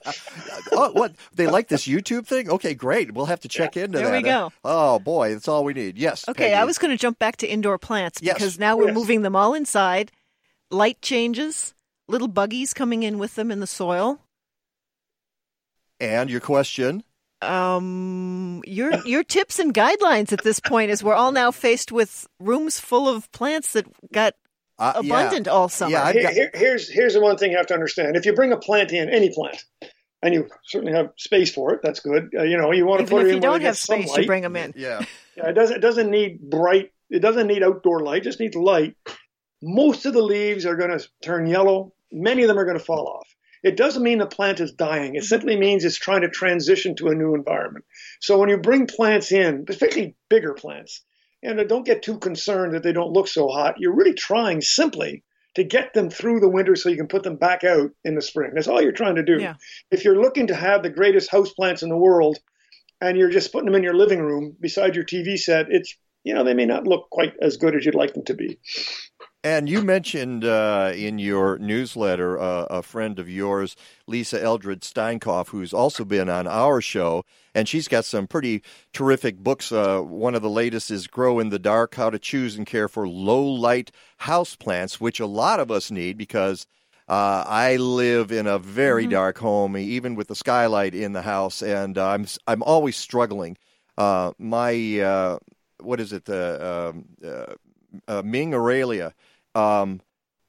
Oh, what? They like this YouTube thing? Okay, great. We'll have to check into there that. There we go. Oh, boy, that's all we need. Yes, okay, Peggy. I was going to jump back to indoor plants because now we're moving them all inside. Light changes, little buggies coming in with them in the soil. And your question? Your tips and guidelines at this point is we're all now faced with rooms full of plants that got abundant all summer. Yeah, here's the one thing you have to understand. If you bring a plant in, any plant, and you certainly have space for it, that's good. You want to put it in. Even if you don't have space to bring them in. Yeah. It doesn't need bright. It doesn't need outdoor light. It just needs light. Most of the leaves are going to turn yellow. Many of them are going to fall off. It doesn't mean the plant is dying. It simply means it's trying to transition to a new environment. So when you bring plants in, particularly bigger plants, and don't get too concerned that they don't look so hot. You're really trying simply to get them through the winter so you can put them back out in the spring. That's all you're trying to do. Yeah. If you're looking to have the greatest houseplants in the world and you're just putting them in your living room beside your TV set, it's, they may not look quite as good as you'd like them to be. And you mentioned in your newsletter a friend of yours, Lisa Eldred Steinkoff, who's also been on our show, and she's got some pretty terrific books. One of the latest is Grow in the Dark, How to Choose and Care for Low-Light Houseplants, which a lot of us need because I live in a very dark home, even with the skylight in the house, and I'm always struggling. Ming Aurelia.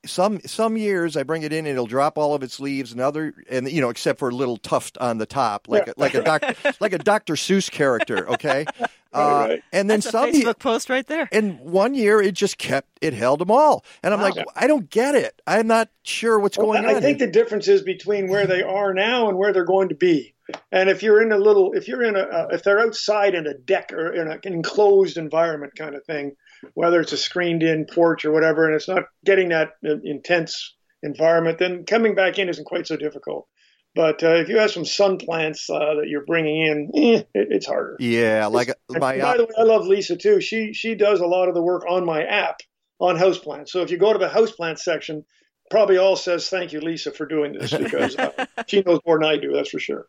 Some years I bring it in and it'll drop all of its leaves, and except for a little tuft on the top, like a Dr. Seuss character. Okay, right. And then that's some a Facebook post right there. And one year it just held them all, and I'm I don't get it. I'm not sure what's going on. I think the difference is between where they are now and where they're going to be. And if they're outside in a deck or in an enclosed environment kind of thing, whether it's a screened-in porch or whatever, and it's not getting that intense environment, then coming back in isn't quite so difficult. But if you have some sun plants that you're bringing in, it's harder. Yeah, by the way, I love Lisa too. She does a lot of the work on my app on houseplants. So if you go to the houseplant section, probably all says thank you, Lisa, for doing this because she knows more than I do. That's for sure.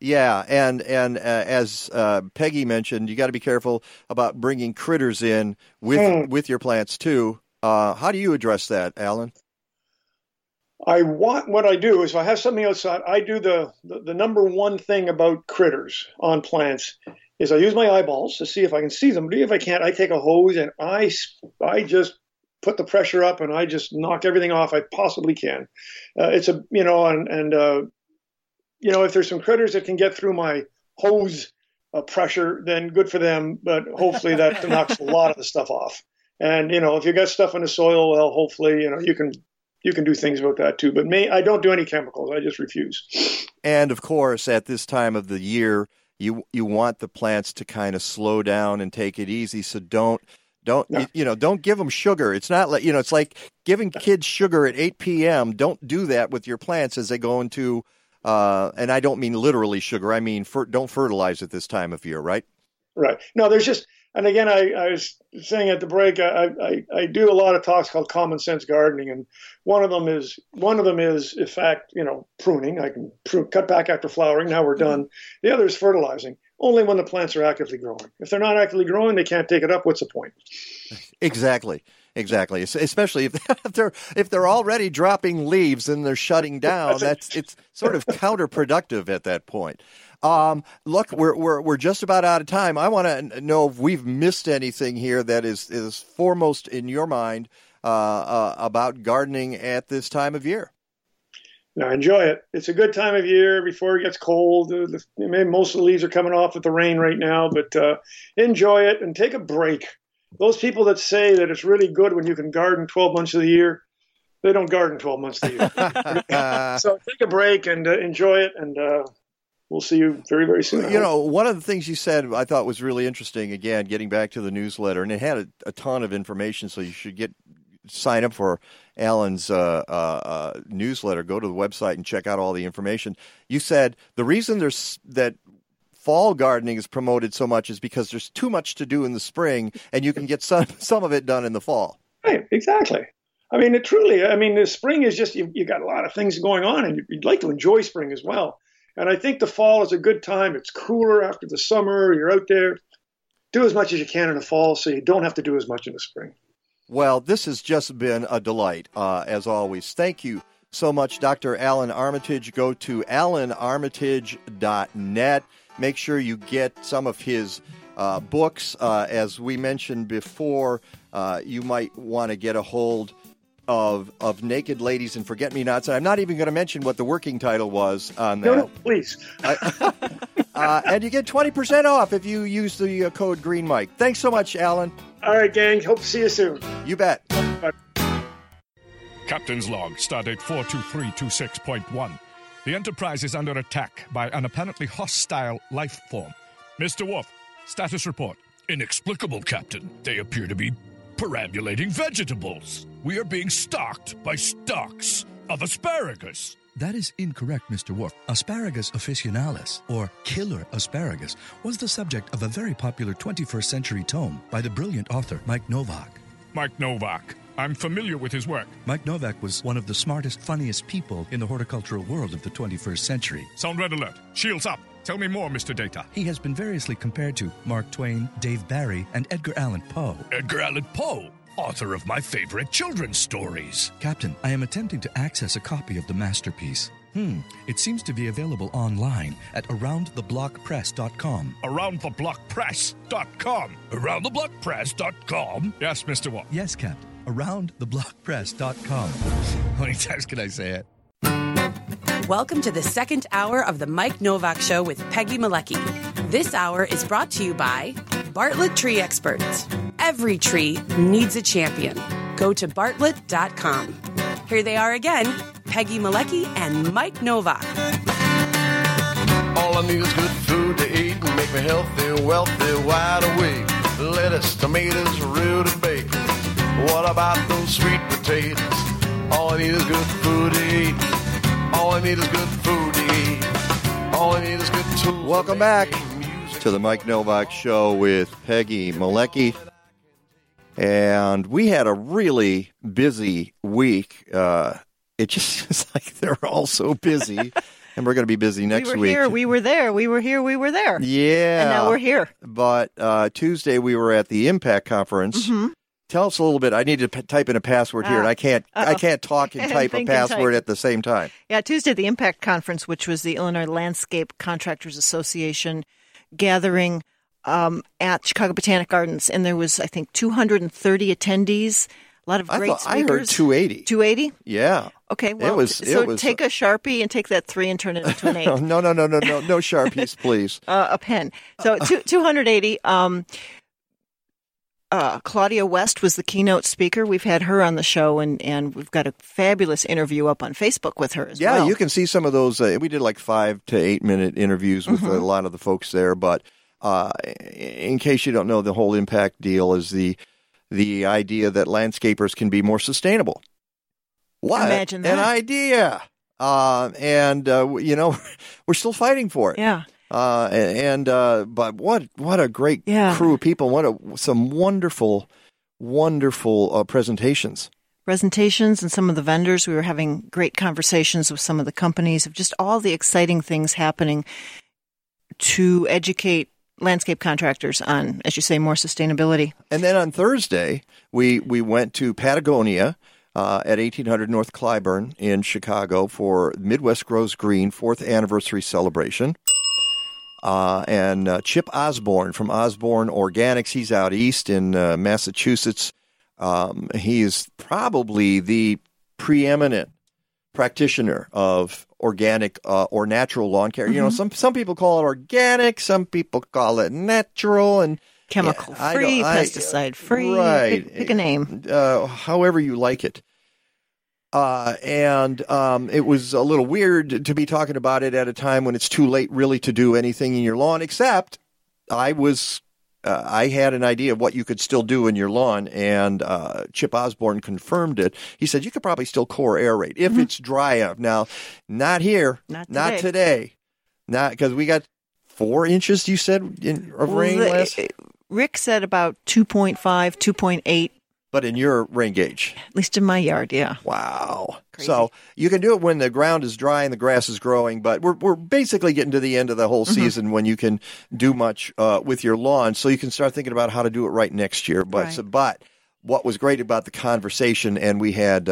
Yeah, and as Peggy mentioned, you got to be careful about bringing critters in with your plants too. How do you address that, Alan? What I do is if I have something outside, I do the number one thing about critters on plants is I use my eyeballs to see if I can see them. But if I can't, I take a hose and I just put the pressure up and I just knock everything off I possibly can. If there's some critters that can get through my hose pressure, then good for them. But hopefully that knocks a lot of the stuff off. And, if you got stuff in the soil, well, hopefully, you can do things about that too. But me, I don't do any chemicals. I just refuse. And of course, at this time of the year, you want the plants to kind of slow down and take it easy. So don't give them sugar. It's not like, it's like giving kids sugar at 8 p.m. Don't do that with your plants as they go into, and I don't mean literally sugar. I mean, don't fertilize at this time of year, right? Right. No, there's just, and again, I was saying at the break, I do a lot of talks called Common Sense Gardening. And one of them is in fact, pruning. I can cut back after flowering. Now we're done. The other is fertilizing. Only when the plants are actively growing. If they're not actively growing, they can't take it up. What's the point? Exactly. Especially if they're already dropping leaves and they're shutting down. It's sort of counterproductive at that point. Look, we're just about out of time. I want to know if we've missed anything here that is foremost in your mind about gardening at this time of year. Now, enjoy it. It's a good time of year before it gets cold. Most of the leaves are coming off with the rain right now, but enjoy it and take a break. Those people that say that it's really good when you can garden 12 months of the year, they don't garden 12 months of the year. So take a break and enjoy it and we'll see you very, very soon. You know, one of the things you said I thought was really interesting, again, getting back to the newsletter, and it had a ton of information, so you should sign up for Allan's newsletter. Go to the website and check out all the information. You said the reason there's that fall gardening is promoted so much is because there's too much to do in the spring, and you can get some of it done in the fall. Right, exactly. I mean, the spring is just, you got a lot of things going on, and you'd like to enjoy spring as well. And I think the fall is a good time. It's cooler after the summer. You're out there. Do as much as you can in the fall so you don't have to do as much in the spring. Well, this has just been a delight, as always. Thank you so much, Dr. Allan Armitage. Go to allanarmitage.net. Make sure you get some of his books. As we mentioned before, you might want to get a hold of Naked Ladies and Forget-Me-Nots. And I'm not even going to mention what the working title was on that. No, please. And you get 20% off if you use the code GREENMIKE. Thanks so much, Allan. All right, gang. Hope to see you soon. You bet. Bye. Captain's log, Stardate 42326.1. The Enterprise is under attack by an apparently hostile life form. Mr. Worf, status report. Inexplicable, Captain. They appear to be perambulating vegetables. We are being stalked by stalks of asparagus. That is incorrect, Mr. Worf. Asparagus officinalis, or killer asparagus, was the subject of a very popular 21st century tome by the brilliant author Mike Novak. Mike Novak. I'm familiar with his work. Mike Novak was one of the smartest, funniest people in the horticultural world of the 21st century. Sound red alert. Shields up. Tell me more, Mr. Data. He has been variously compared to Mark Twain, Dave Barry, and Edgar Allan Poe. Edgar Allan Poe, author of my favorite children's stories. Captain, I am attempting to access a copy of the masterpiece. It seems to be available online at aroundtheblockpress.com. Aroundtheblockpress.com? Aroundtheblockpress.com? Yes, Mr. Watt. Yes, Captain. Aroundtheblockpress.com. How many times can I say it? Welcome to the second hour of the Mike Novak Show with Peggy Malecki. This hour is brought to you by Bartlett Tree Experts. Every tree needs a champion. Go to Bartlett.com. Here they are again, Peggy Malecki and Mike Novak. All I need is good food to eat and make me healthy, wealthy, wide awake. Lettuce, tomatoes, real to bake. What about those sweet potatoes? All I need is good food to eat. All I need is good food to eat. All I need is good tools. Welcome back to the Mike Novak Show with Peggy Malecki. And we had a really busy week. It just is like they're all so busy. And we're going to be busy next week. We were here, we were there. Yeah. And now we're here. But Tuesday we were at the Impact Conference. Mm-hmm. Tell us a little bit. I need to type in a password here, and I can't. Uh-oh. I can't talk and type a password at the same time. Yeah, Tuesday the Impact Conference, which was the Illinois Landscape Contractors Association gathering at Chicago Botanic Gardens, and there was I think 230 attendees. A lot of great speakers. I heard 280. 280? Yeah. Okay. Well, it was, take a Sharpie and take that 3 and turn it into an 8. No Sharpies, please. A pen. So 280. Claudia West was the keynote speaker. We've had her on the show, and we've got a fabulous interview up on Facebook with her as well. Yeah, you can see some of those. We did like 5 to 8 minute interviews with a lot of the folks there. But in case you don't know, the whole impact deal is the idea that landscapers can be more sustainable. What? Imagine that. An idea. We're still fighting for it. Yeah. But what a great crew of people! Some wonderful presentations, and some of the vendors. We were having great conversations with some of the companies of just all the exciting things happening to educate landscape contractors on, as you say, more sustainability. And then on Thursday, we went to Patagonia. At 1800 North Clyburn in Chicago for Midwest Grows Green 4th Anniversary Celebration. And Chip Osborne from Osborne Organics, he's out east in Massachusetts. He is probably the preeminent practitioner of organic or natural lawn care. Mm-hmm. You know, some people call it organic, some people call it natural, and chemical-free, pesticide-free, right. Pick a name. However you like it. And it was a little weird to be talking about it at a time when it's too late really to do anything in your lawn, except I had an idea of what you could still do in your lawn, and Chip Osborne confirmed it. He said you could probably still core aerate if it's dry out. Now, not here, not today, not because we got 4 inches, you said, of rain last. Rick said about 2.5, 2.8. But in your rain gauge? At least in my yard, yeah. Wow. Crazy. So you can do it when the ground is dry and the grass is growing, but we're basically getting to the end of the whole season when you can do much with your lawn. So you can start thinking about how to do it right next year. But right. But what was great about the conversation, and we had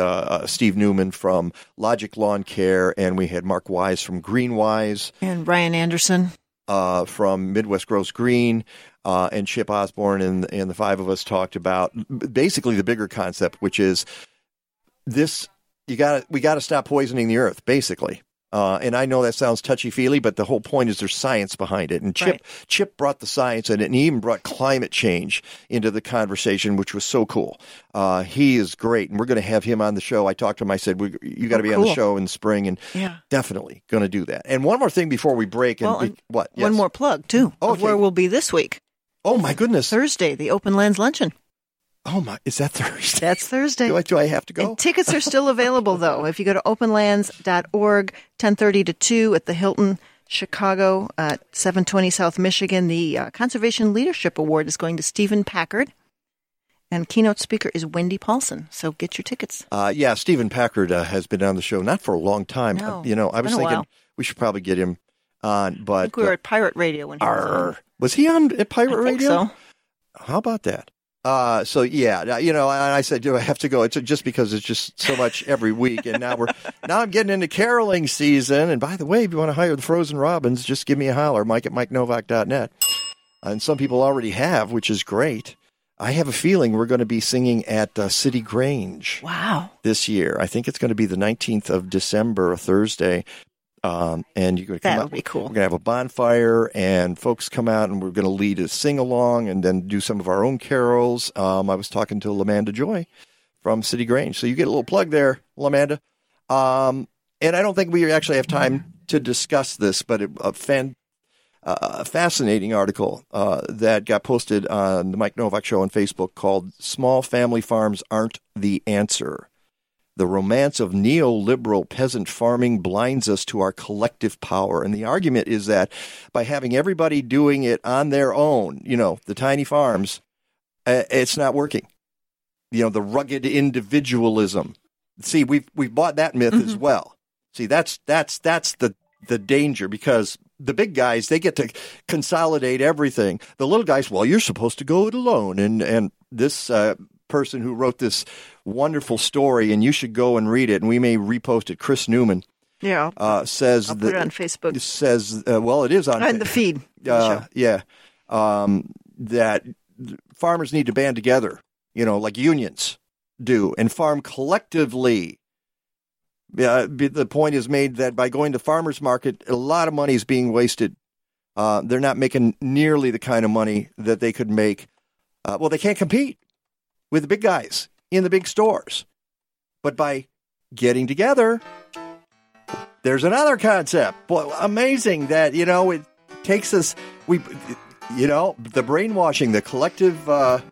Steve Newman from Logic Lawn Care, and we had Mark Wise from GreenWise. And Ryan Anderson. From Midwest Grows Green, and Chip Osborne and the five of us talked about basically the bigger concept, which is this: we got to stop poisoning the earth, basically. And I know that sounds touchy-feely, but the whole point is there's science behind it. And Chip brought the science in it, and he even brought climate change into the conversation, which was so cool. He is great, and we're going to have him on the show. I talked to him. I said, you got to be on the show in the spring, and definitely going to do that. And one more thing before we break. One more plug, too, of where we'll be this week. Oh, my goodness. Thursday, the Open Lands Luncheon. Oh, my. Is that Thursday? That's Thursday. Do I have to go? And tickets are still available, though. If you go to openlands.org, 10:30 to 2 at the Hilton, Chicago, 720 South Michigan. The Conservation Leadership Award is going to Stephen Packard. And keynote speaker is Wendy Paulson. So get your tickets. Stephen Packard has been on the show, not for a long time. No, I was thinking we should probably get him on. But I think we were at Pirate Radio when he was on. Was he on at Pirate Radio? I think so. How about that? And I said, do I have to go? It's just because it's just so much every week. And now I'm getting into caroling season. And by the way, if you want to hire the Frozen Robins, just give me a holler, Mike at MikeNowak.net. And some people already have, which is great. I have a feeling we're going to be singing at City Grange. Wow. This year. I think it's going to be the 19th of December, a Thursday. And you're going to come out. That'll be cool. We're going to have a bonfire, and folks come out, and we're going to lead a sing along, and then do some of our own carols. I was talking to LaManda Joy from City Grange, so you get a little plug there, LaManda. And I don't think we actually have time to discuss this, but a fascinating article that got posted on the Mike Novak Show on Facebook called "Small Family Farms Aren't the Answer." The romance of neoliberal peasant farming blinds us to our collective power. And the argument is that by having everybody doing it on their own, the tiny farms, it's not working. The rugged individualism. See, we've bought that myth as well. See, that's the danger, because the big guys, they get to consolidate everything. The little guys, well, you're supposed to go it alone. And this person who wrote this wonderful story, and you should go and read it, and we may repost it, Chris Newman. Yeah. I'll put it on Facebook. Says, well, it is on the feed. That farmers need to band together, like unions do, and farm collectively. The point is made that by going to farmers market, a lot of money is being wasted. They're not making nearly the kind of money that they could make. They can't compete with the big guys in the big stores. But by getting together, there's another concept. Boy, amazing that, it takes us, the brainwashing, the collective or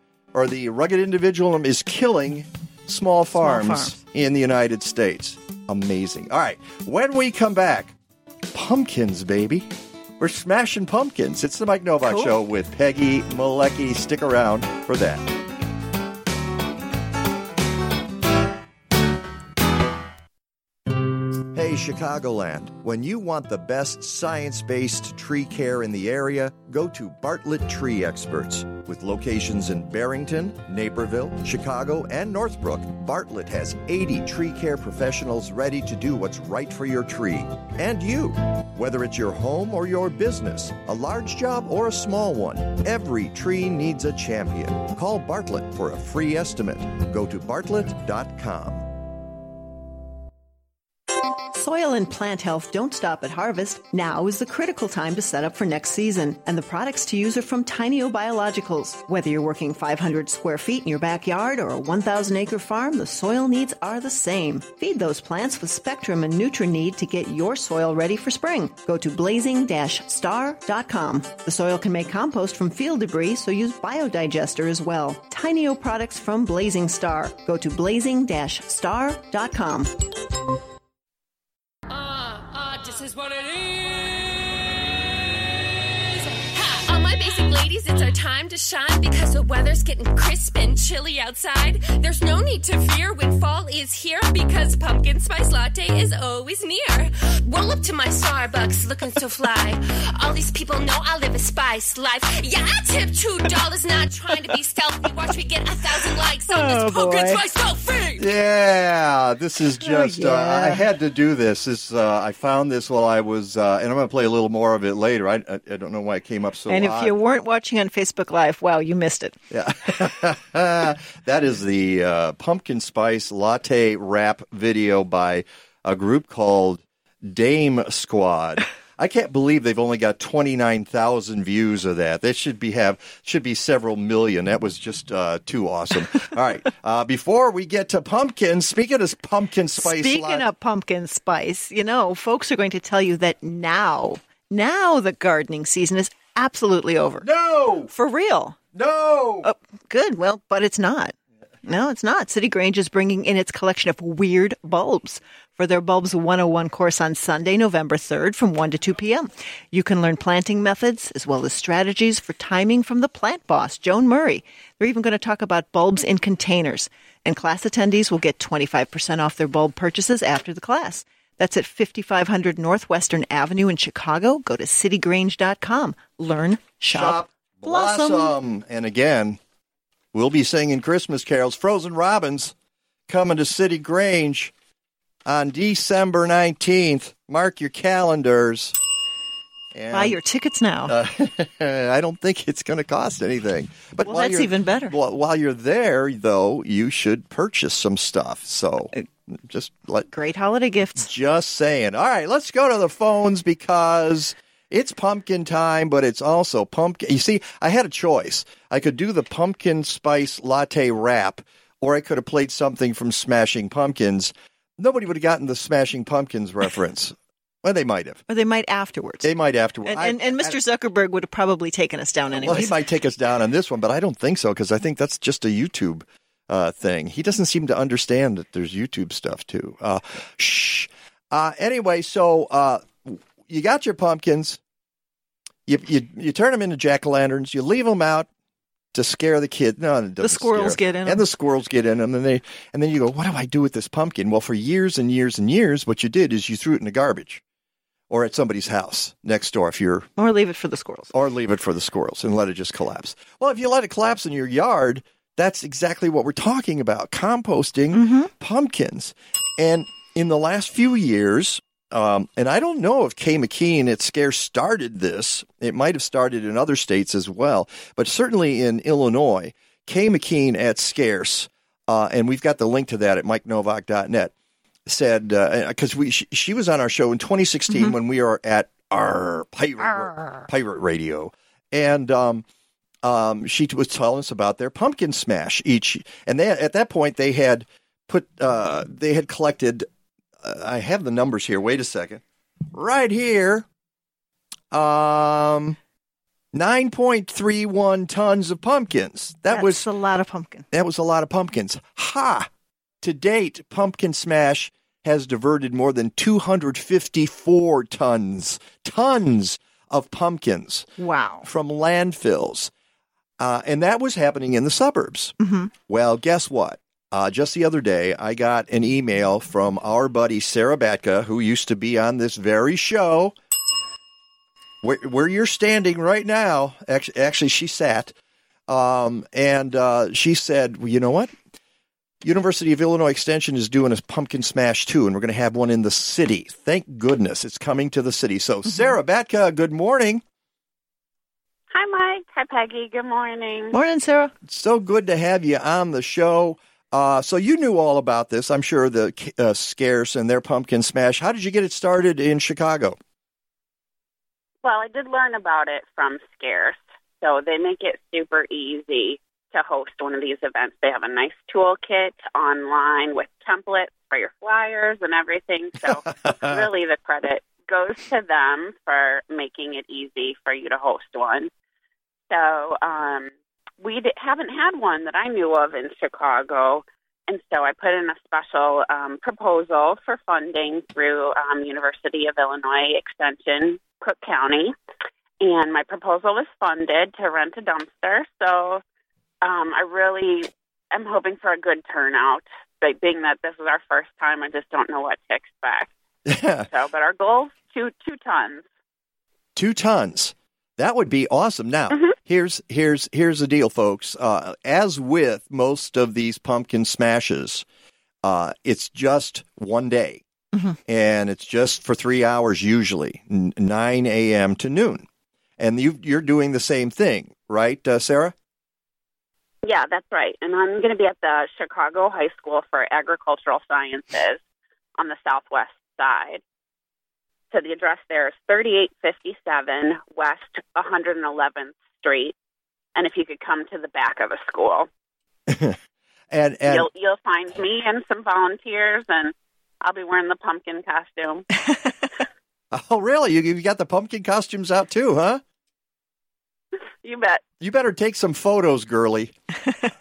the rugged individualism is killing small farms in the United States. Amazing. All right. When we come back, pumpkins, baby. We're smashing pumpkins. It's the Mike Novak Show with Peggy Malecki. Stick around for that. Chicagoland. When you want the best science-based tree care in the area, go to Bartlett Tree Experts. With locations in Barrington, Naperville, Chicago, and Northbrook, Bartlett has 80 tree care professionals ready to do what's right for your tree. And you. Whether it's your home or your business, a large job or a small one, every tree needs a champion. Call Bartlett for a free estimate. Go to Bartlett.com. Soil and plant health don't stop at harvest. Now is the critical time to set up for next season, and the products to use are from Tinio Biologicals. Whether you're working 500 square feet in your backyard or a 1,000-acre farm, the soil needs are the same. Feed those plants with Spectrum and NutriNeed to get your soil ready for spring. Go to blazing-star.com. The soil can make compost from field debris, so use Biodigester as well. Tinio products from Blazing Star. Go to blazing-star.com. This is what it is. Ha! All my basic ladies, it's our time to shine because the weather's getting crisp and chilly outside. There's no need to fear when fall is here because pumpkin spice latte is always near. Roll up to my Starbucks looking so fly. All these people know I live a spice life. Yeah, I tip $2, not trying to be stealthy. Watch me get 1,000 likes on this pumpkin spice selfie. Yeah, this is just, I had to do this. I found this while I was, and I'm going to play a little more of it later. I don't know why it came up so and odd. If you weren't watching on Facebook Live, wow, you missed it. Yeah. That is the pumpkin spice latte rap video by a group called Dame Squad. I can't believe they've only got 29,000 views of that. That should be several million. That was just too awesome. All right. Before we get to pumpkins, speaking of pumpkin spice, you know, folks are going to tell you that now the gardening season is absolutely over. No! For real. No! Oh, good. Well, but it's not. No, it's not. City Grange is bringing in its collection of weird bulbs for their Bulbs 101 course on Sunday, November 3rd from 1 to 2 p.m. You can learn planting methods as well as strategies for timing from the plant boss, Joan Murray. They're even going to talk about bulbs in containers. And class attendees will get 25% off their bulb purchases after the class. That's at 5500 Northwestern Avenue in Chicago. Go to Citygrange.com. Learn, shop, blossom. And again, we'll be singing Christmas carols. Frozen Robins coming to City Grange on December 19th. Mark your calendars. And, buy your tickets now. I don't think it's going to cost anything. But well, that's even better. While you're there, though, you should purchase some stuff. So great holiday gifts. Just saying. All right, let's go to the phones because it's pumpkin time, but it's also pumpkin. You see, I had a choice. I could do the pumpkin spice latte wrap, or I could have played something from Smashing Pumpkins. Nobody would have gotten the Smashing Pumpkins reference. Well, they might have. Or they might afterwards. And Mr. Zuckerberg would have probably taken us down anyway. Well, he might take us down on this one, but I don't think so, because I think that's just a YouTube thing. He doesn't seem to understand that there's YouTube stuff, too. Anyway, so you got your pumpkins, you turn them into jack-o'-lanterns, you leave them out to scare the kids. No, the squirrels get in them. And the squirrels get in them, and then you go, what do I do with this pumpkin? Well, for years and years and years, what you did is you threw it in the garbage or at somebody's house next door if you're... Or leave it for the squirrels. Or leave it for the squirrels and let it just collapse. Well, if you let it collapse in your yard, that's exactly what we're talking about, composting pumpkins. And in the last few years... and I don't know if Kay McKean at Scarce started this. It might have started in other states as well, but certainly in Illinois, Kay McKean at Scarce, and we've got the link to that at MikeNowak.net, said, because she was on our show in 2016 when we were at our Pirate Radio, and she was telling us about their pumpkin smash each. And they, at that point, they had collected... I have the numbers here. Wait a second. Right here, 9.31 tons of pumpkins. That was a lot of pumpkins. That was a lot of pumpkins. Ha! To date, Pumpkin Smash has diverted more than 254 tons of pumpkins. Wow! From landfills. And that was happening in the suburbs. Mm-hmm. Well, guess what? Just the other day, I got an email from our buddy Sarah Batka, who used to be on this very show, where you're standing right now. Actually, she sat, and she said, well, you know what? University of Illinois Extension is doing a pumpkin smash, too, and we're going to have one in the city. Thank goodness it's coming to the city. So, Sarah Batka, good morning. Hi, Mike. Hi, Peggy. Good morning. Morning, Sarah. It's so good to have you on the show. So you knew all about this, I'm sure, the Scarce and their Pumpkin Smash. How did you get it started in Chicago? Well, I did learn about it from Scarce. So they make it super easy to host one of these events. They have a nice toolkit online with templates for your flyers and everything. So really the credit goes to them for making it easy for you to host one. So we haven't had one that I knew of in Chicago. And so I put in a special proposal for funding through University of Illinois Extension, Cook County. And my proposal was funded to rent a dumpster. So I really am hoping for a good turnout. But being that this is our first time, I just don't know what to expect. Yeah. So, but our goal is two tons. 2 tons. That would be awesome. Now, here's the deal, folks. As with most of these pumpkin smashes, it's just one day. Mm-hmm. And it's just for 3 hours usually, 9 a.m. to noon. And you're doing the same thing, right, Sarah? Yeah, that's right. And I'm going to be at the Chicago High School for Agricultural Sciences on the southwest side. So the address there is 3857 West 111th Street. And if you could come to the back of the school, and you'll find me and some volunteers, and I'll be wearing the pumpkin costume. Oh, really? You got the pumpkin costumes out too, huh? You bet. You better take some photos, girly.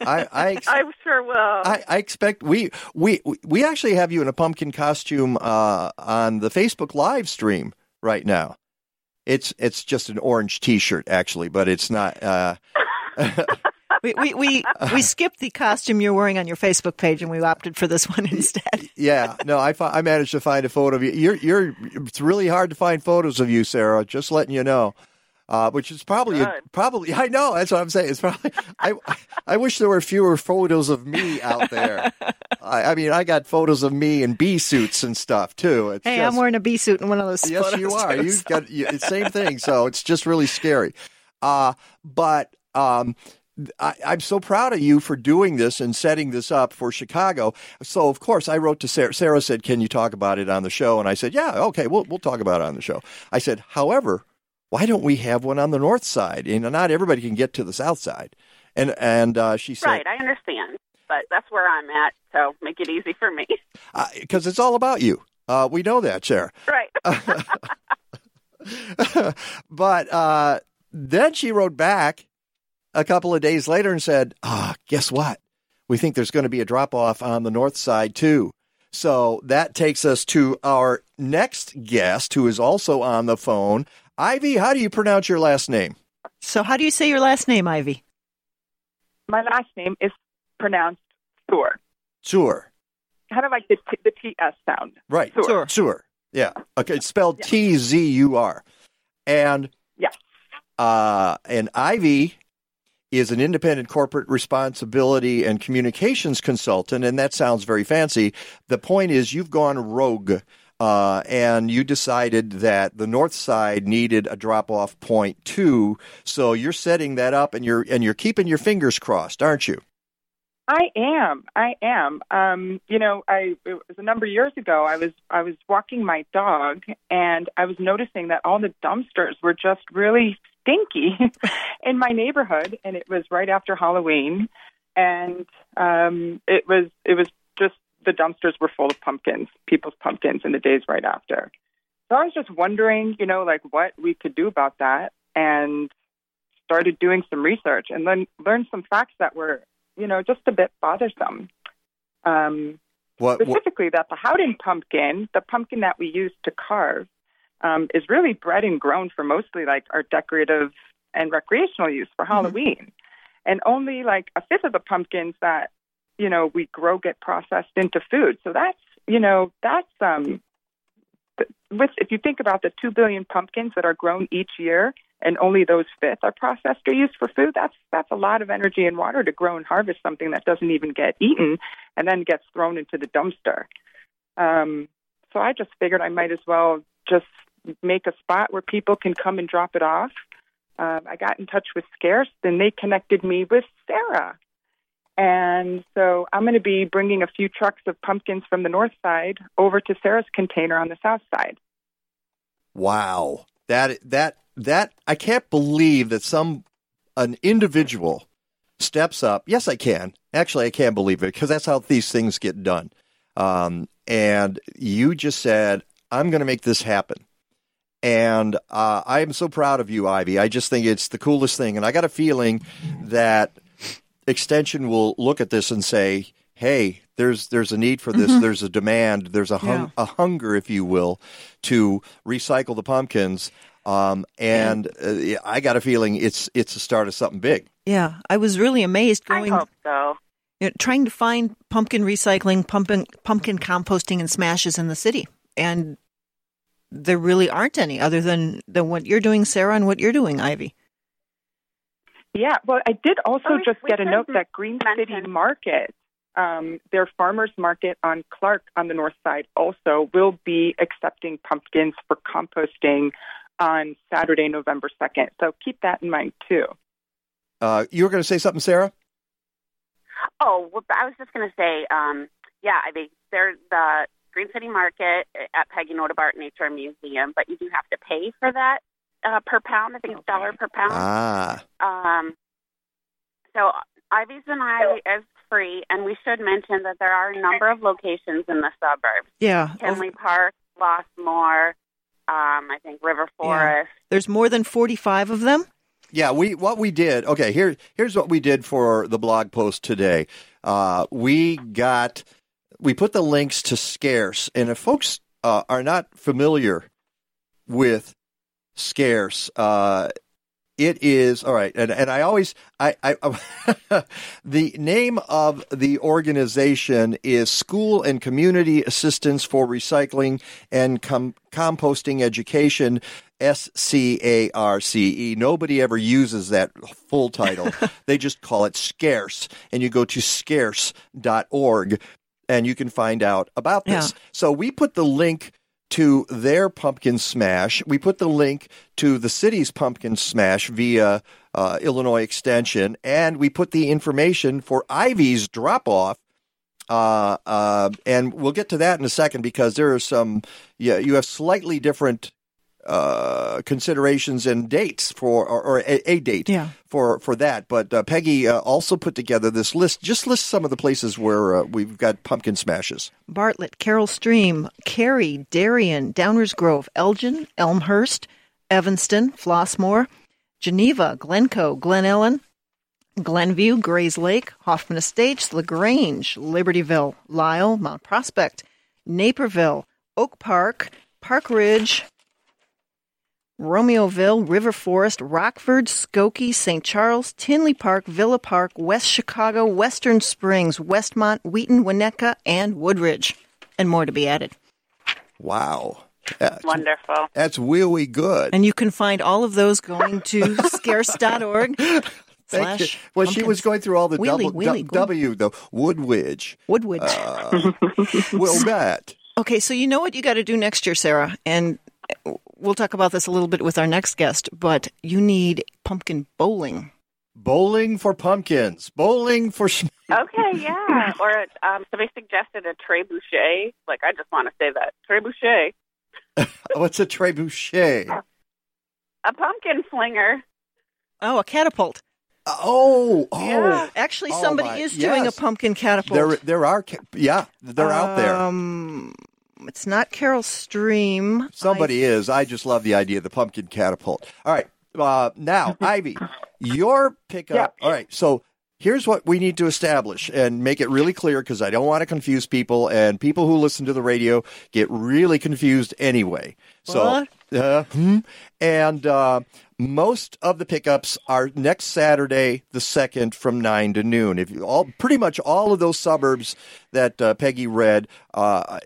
I sure will. I expect we actually have you in a pumpkin costume on the Facebook live stream right now. It's just an orange T-shirt, actually, but it's not. We skipped the costume you're wearing on your Facebook page, and we opted for this one instead. Yeah, no, I managed to find a photo of you. It's really hard to find photos of you, Sarah. Just letting you know, which is probably I know that's what I'm saying. It's probably I wish there were fewer photos of me out there. I mean, I got photos of me in bee suits and stuff too. It's I'm wearing a bee suit in one of those. Yes, photos you are. Too, You've got same thing. So it's just really scary. But I'm so proud of you for doing this and setting this up for Chicago. So, of course, I wrote to Sarah. Sarah said, can you talk about it on the show? And I said, yeah, okay, we'll talk about it on the show. I said, however, why don't we have one on the north side? You know, not everybody can get to the south side. And she said... Right, I understand. But that's where I'm at, so make it easy for me. Because it's all about you. We know that, Sarah. Right. But then she wrote back a couple of days later and said, guess what? We think there's going to be a drop-off on the north side, too. So that takes us to our next guest, who is also on the phone. Ivy, how do you pronounce your last name? So how do you say your last name, Ivy? My last name is pronounced Tsur. Tsur. Kind of like the T-S sound. Right. Tsur. Tsur. Yeah. Okay, it's spelled T-Z-U-R. And, yeah. And Ivy is an independent corporate responsibility and communications consultant, and that sounds very fancy. The point is you've gone rogue, and you decided that the north side needed a drop-off point, too, so you're setting that up, and you're keeping your fingers crossed, aren't you? I am. It was a number of years ago, I was walking my dog, and I was noticing that all the dumpsters were just really stinky in my neighborhood, and it was right after Halloween, and it was just the dumpsters were full of pumpkins, people's pumpkins, in the days right after. So I was just wondering, what we could do about that, and started doing some research and then learned some facts that were, just a bit bothersome. Specifically, that the Howden pumpkin, the pumpkin that we use to carve, is really bred and grown for mostly our decorative and recreational use for Halloween. Mm-hmm. And only a fifth of the pumpkins that, we grow get processed into food. So if you think about the 2 billion pumpkins that are grown each year and only those fifth are processed or used for food, that's a lot of energy and water to grow and harvest something that doesn't even get eaten and then gets thrown into the dumpster. So I just figured I might as well just make a spot where people can come and drop it off. I got in touch with Scarce, then they connected me with Sarah. And so I'm going to be bringing a few trucks of pumpkins from the north side over to Sarah's container on the south side. Wow. That I can't believe that an individual steps up. Yes, I can. Actually, I can't believe it because that's how these things get done. And you just said, I'm going to make this happen. And I'm so proud of you, Ivy. I just think it's the coolest thing. And I got a feeling that Extension will look at this and say, hey, there's a need for this. Mm-hmm. There's a demand. There's a hunger, if you will, to recycle the pumpkins. I got a feeling it's the start of something big. Yeah, I was really amazed I hope so. You know, trying to find pumpkin recycling, pumpkin composting and smashes in the city. And there really aren't any other than what you're doing, Sarah, and what you're doing, Ivy. Yeah, well, I did also just get a note that Green City Market, their farmers market on Clark on the north side, also will be accepting pumpkins for composting on Saturday, November 2nd. So keep that in mind, too. You were going to say something, Sarah? Oh, well, I was just going to say, the Green City Market at Peggy Notabart Nature Museum, but you do have to pay for that. Per pound, I think it's $1 per pound. So Ivy's and I is free, and we should mention that there are a number of locations in the suburbs. Yeah, Henley Park, Lossmore, I think River Forest. Yeah. There's more than 45 of them. Yeah, here's what we did for the blog post today. We put the links to Scarce, and if folks are not familiar with Scarce. It is all right, and I always I the name of the organization is School and Community Assistance for Recycling and Composting Education, SCARCE. Nobody ever uses that full title. They just call it Scarce, and you go to scarce.org, and you can find out about this. Yeah. So we put the link to their pumpkin smash. We put the link to the city's pumpkin smash via Illinois Extension, and we put the information for Ivy's drop-off, and we'll get to that in a second because there are you have slightly different considerations and dates for that. But Peggy also put together this list. Just list some of the places where we've got pumpkin smashes. Bartlett, Carroll Stream, Cary, Darien, Downers Grove, Elgin, Elmhurst, Evanston, Flossmoor, Geneva, Glencoe, Glen Ellen, Glenview, Grays Lake, Hoffman Estates, LaGrange, Libertyville, Lisle, Mount Prospect, Naperville, Oak Park, Park Ridge, Romeoville, River Forest, Rockford, Skokie, St. Charles, Tinley Park, Villa Park, West Chicago, Western Springs, Westmont, Wheaton, Winnetka, and Woodridge, and more to be added. Wow. That's wonderful. That's really good. And you can find all of those going to scarce.org. Thank you. Well, pumpkins. She was going through all the W, though. Woodridge. Well, Matt. Okay, so you know what you got to do next year, Sarah, and we'll talk about this a little bit with our next guest, but you need pumpkin bowling. Bowling for pumpkins. Bowling for... Okay, yeah. Or somebody suggested a trebuchet. Like, I just want to say that. Trebuchet. What's a trebuchet? A pumpkin flinger. Oh, a catapult. Oh. Yeah. Actually, somebody is doing a pumpkin catapult. There are out there. It's not Carroll Stream. Somebody is. I just love the idea of the pumpkin catapult. All right. Now, Ivy, your pickup. Yeah. All right. So here's what we need to establish and make it really clear because I don't want to confuse people. And people who listen to the radio get really confused anyway. So, most of the pickups are next Saturday, the 2nd, from 9 to noon. Pretty much all of those suburbs that Peggy read are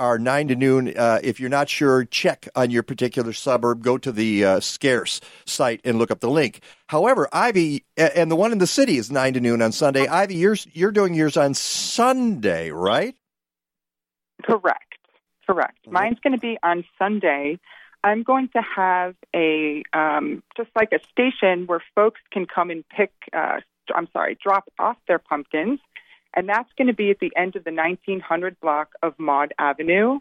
9 to noon. If you're not sure, check on your particular suburb. Go to the Scarce site and look up the link. However, Ivy, and the one in the city is 9 to noon on Sunday. Ivy, you're doing yours on Sunday, right? Correct. Mine's going to be on Sunday. I'm going to have a just like a station where folks can come and pick drop off their pumpkins. And that's going to be at the end of the 1900 block of Maud Avenue.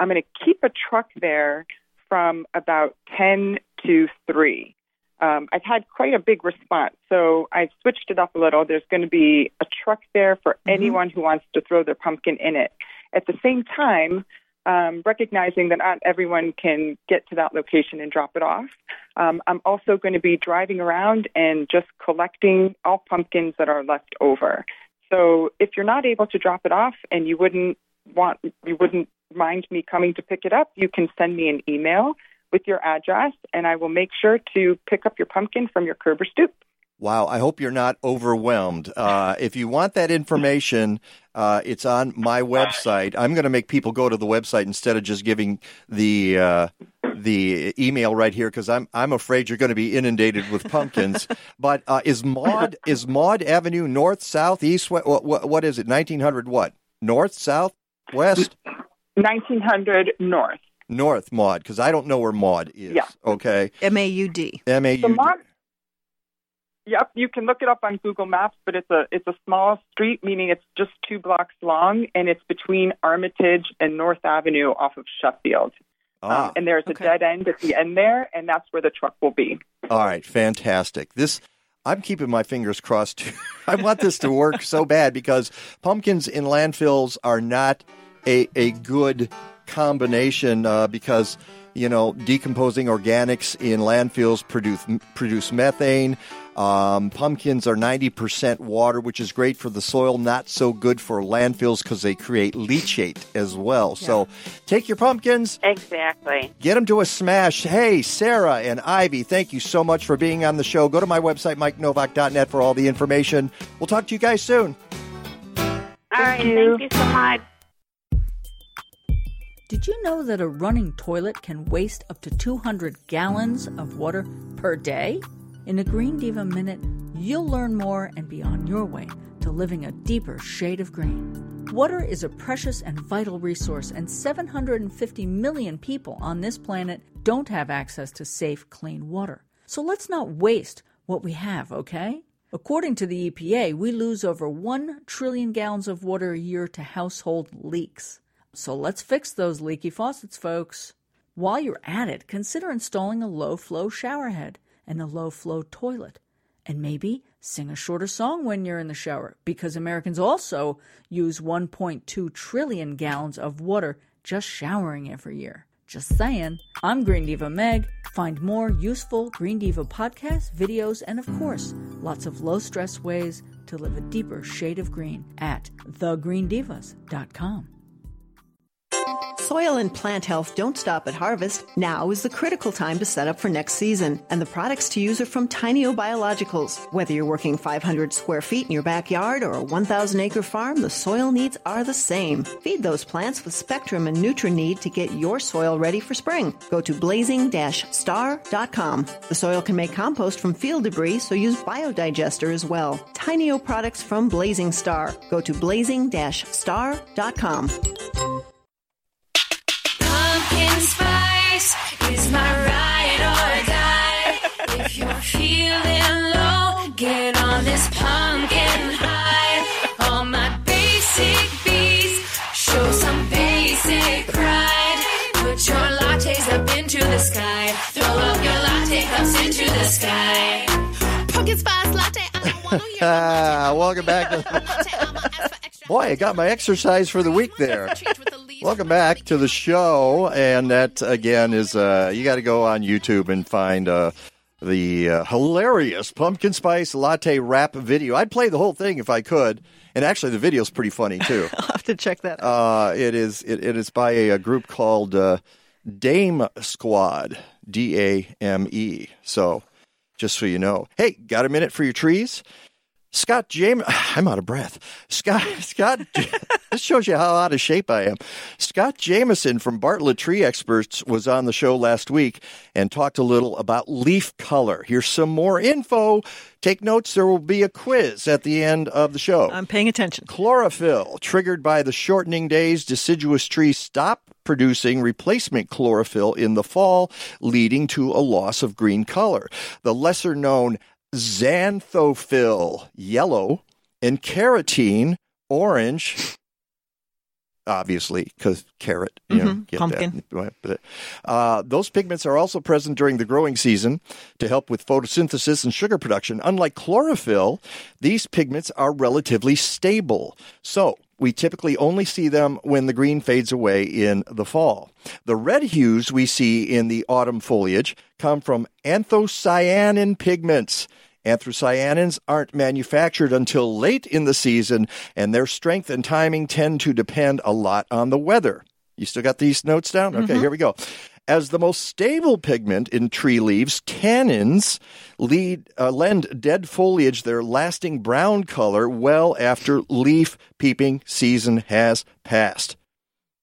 I'm going to keep a truck there from about 10 to 3. I've had quite a big response, so I've switched it up a little. There's going to be a truck there for anyone who wants to throw their pumpkin in it. At the same time, recognizing that not everyone can get to that location and drop it off, I'm also going to be driving around and just collecting all pumpkins that are left over. So if you're not able to drop it off and you wouldn't mind me coming to pick it up, you can send me an email with your address, and I will make sure to pick up your pumpkin from your curb or stoop. Wow, I hope you're not overwhelmed. If you want that information, it's on my website. I'm going to make people go to the website instead of just giving the email right here, because I'm afraid you're going to be inundated with pumpkins. But is Maud Avenue north, south, east, west? What is it? 1900 what? North, south, west? 1900 north. North Maud, because I don't know where Maud is. Yeah. Okay. M-A-U-D. M-A-U-D. So Maud, yep, you can look it up on Google Maps, but it's a small street, meaning it's just 2 blocks long, and it's between Armitage and North Avenue off of Sheffield. And there's a dead end at the end there, and that's where the truck will be. All right, fantastic. I'm keeping my fingers crossed, too. I want this to work so bad, because pumpkins in landfills are not a good combination because, you know, decomposing organics in landfills produce methane. Pumpkins are 90% water, which is great for the soil, not so good for landfills because they create leachate as well. Yeah. So take your pumpkins. Exactly. Get them to a smash. Hey, Sarah and Ivy, thank you so much for being on the show. Go to my website, MikeNowak.net, for all the information. We'll talk to you guys soon. All right. Thank you so much. Did you know that a running toilet can waste up to 200 gallons of water per day? In the Green Diva Minute, you'll learn more and be on your way to living a deeper shade of green. Water is a precious and vital resource, and 750 million people on this planet don't have access to safe, clean water. So let's not waste what we have, okay? According to the EPA, we lose over 1 trillion gallons of water a year to household leaks. So let's fix those leaky faucets, folks. While you're at it, consider installing a low-flow showerhead and a low-flow toilet. And maybe sing a shorter song when you're in the shower, because Americans also use 1.2 trillion gallons of water just showering every year. Just saying. I'm Green Diva Meg. Find more useful Green Diva podcasts, videos, and of course, lots of low-stress ways to live a deeper shade of green at thegreendivas.com. Soil and plant health don't stop at harvest. Now is the critical time to set up for next season, and the products to use are from Tinio Biologicals. Whether you're working 500 square feet in your backyard or a 1,000-acre farm, the soil needs are the same. Feed those plants with Spectrum and NutriNeed to get your soil ready for spring. Go to blazing-star.com. The soil can make compost from field debris, so use Biodigester as well. Tinio products from Blazing Star. Go to blazing-star.com. Spice is my ride or die. If you're feeling low, get on this pumpkin high. All my basic beats show some basic pride. Put your lattes up into the sky. Throw up your latte cups into the sky. Pumpkin spice latte, I don't want to hear latte. Welcome back. Boy, I got my exercise for the week there. Welcome back to the show, and that, again, is you got to go on YouTube and find the hilarious pumpkin spice latte rap video. I'd play the whole thing if I could, and actually the video's pretty funny, too. I'll have to check that out. It is by a group called Dame Squad, D-A-M-E, so just so you know. Hey, got a minute for your trees? Scott James, I'm out of breath. Scott, this shows you how out of shape I am. Scott Jameson from Bartlett Tree Experts was on the show last week and talked a little about leaf color. Here's some more info. Take notes. There will be a quiz at the end of the show. I'm paying attention. Chlorophyll, triggered by the shortening days, deciduous trees stop producing replacement chlorophyll in the fall, leading to a loss of green color. The lesser known xanthophyll, yellow, and carotene, orange, obviously, because carrot, you know, pumpkin. That. Those pigments are also present during the growing season to help with photosynthesis and sugar production. Unlike chlorophyll, these pigments are relatively stable. So we typically only see them when the green fades away in the fall. The red hues we see in the autumn foliage come from anthocyanin pigments. Anthocyanins aren't manufactured until late in the season, and their strength and timing tend to depend a lot on the weather. You still got these notes down? Okay, here we go. As the most stable pigment in tree leaves, tannins lend dead foliage their lasting brown color well after leaf peeping season has passed.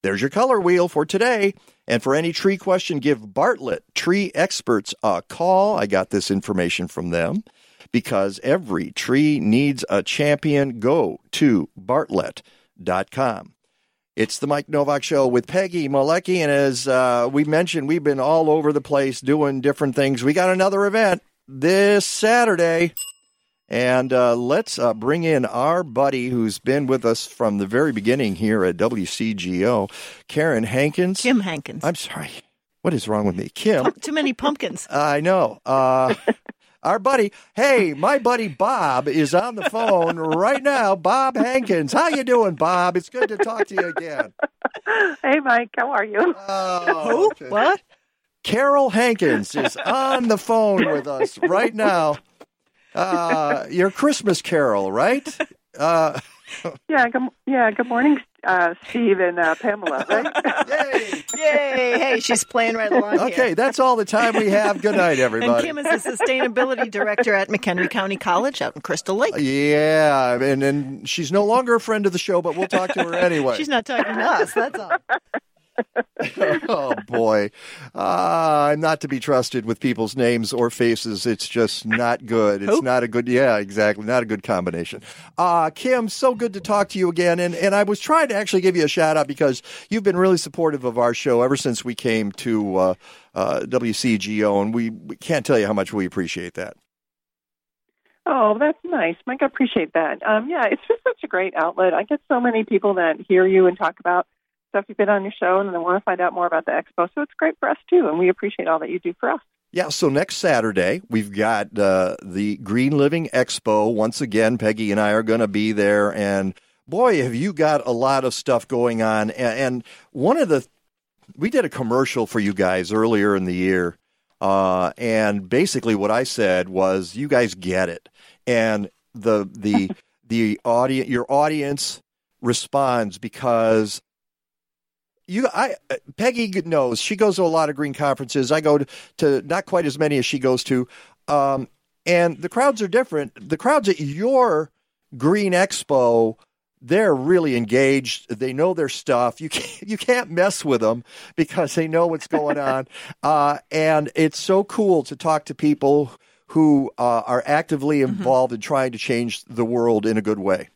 There's your color wheel for today. And for any tree question, give Bartlett Tree Experts a call. I got this information from them. Because every tree needs a champion, go to Bartlett.com. It's the Mike Novak Show with Peggy Malecki. And as we mentioned, we've been all over the place doing different things. We got another event this Saturday. And let's bring in our buddy who's been with us from the very beginning here at WCGO, Karen Hankins. Kim Hankins. I'm sorry. What is wrong with me? Kim. Too many pumpkins. I know. Our buddy, hey, my buddy Bob is on the phone right now. Bob Hankins, how you doing, Bob? It's good to talk to you again. Hey, Mike, how are you? Who? Okay. What? Carol Hankins is on the phone with us right now. Your Christmas Carol, right? Good morning, Steve and Pamela, right? Yay! Yay! Hey, she's playing right along here. Okay, that's all the time we have. Good night, everybody. And Kim is the sustainability director at McHenry County College out in Crystal Lake. Yeah, and she's no longer a friend of the show, but we'll talk to her anyway. She's not talking to us, that's all. Oh, boy. I'm not to be trusted with people's names or faces. It's just not good. It's not a good, yeah, exactly. Not a good combination. Kim, so good to talk to you again. And I was trying to actually give you a shout out because you've been really supportive of our show ever since we came to WCGO. And we can't tell you how much we appreciate that. Oh, that's nice, Mike. I appreciate that. Yeah, it's just such a great outlet. I get so many people that hear you and talk about stuff you've been on your show, and they want to find out more about the expo. So it's great for us, too, and we appreciate all that you do for us. Yeah, so next Saturday, we've got the Green Living Expo. Once again, Peggy and I are going to be there, and boy, have you got a lot of stuff going on. And one of the – we did a commercial for you guys earlier in the year, and basically what I said was, you guys get it. And the audience, your audience responds because – Peggy knows she goes to a lot of green conferences. I go to not quite as many as she goes to. And the crowds are different. The crowds at your Green Expo, they're really engaged. They know their stuff. You can't mess with them because they know what's going on. And it's so cool to talk to people who are actively involved in trying to change the world in a good way.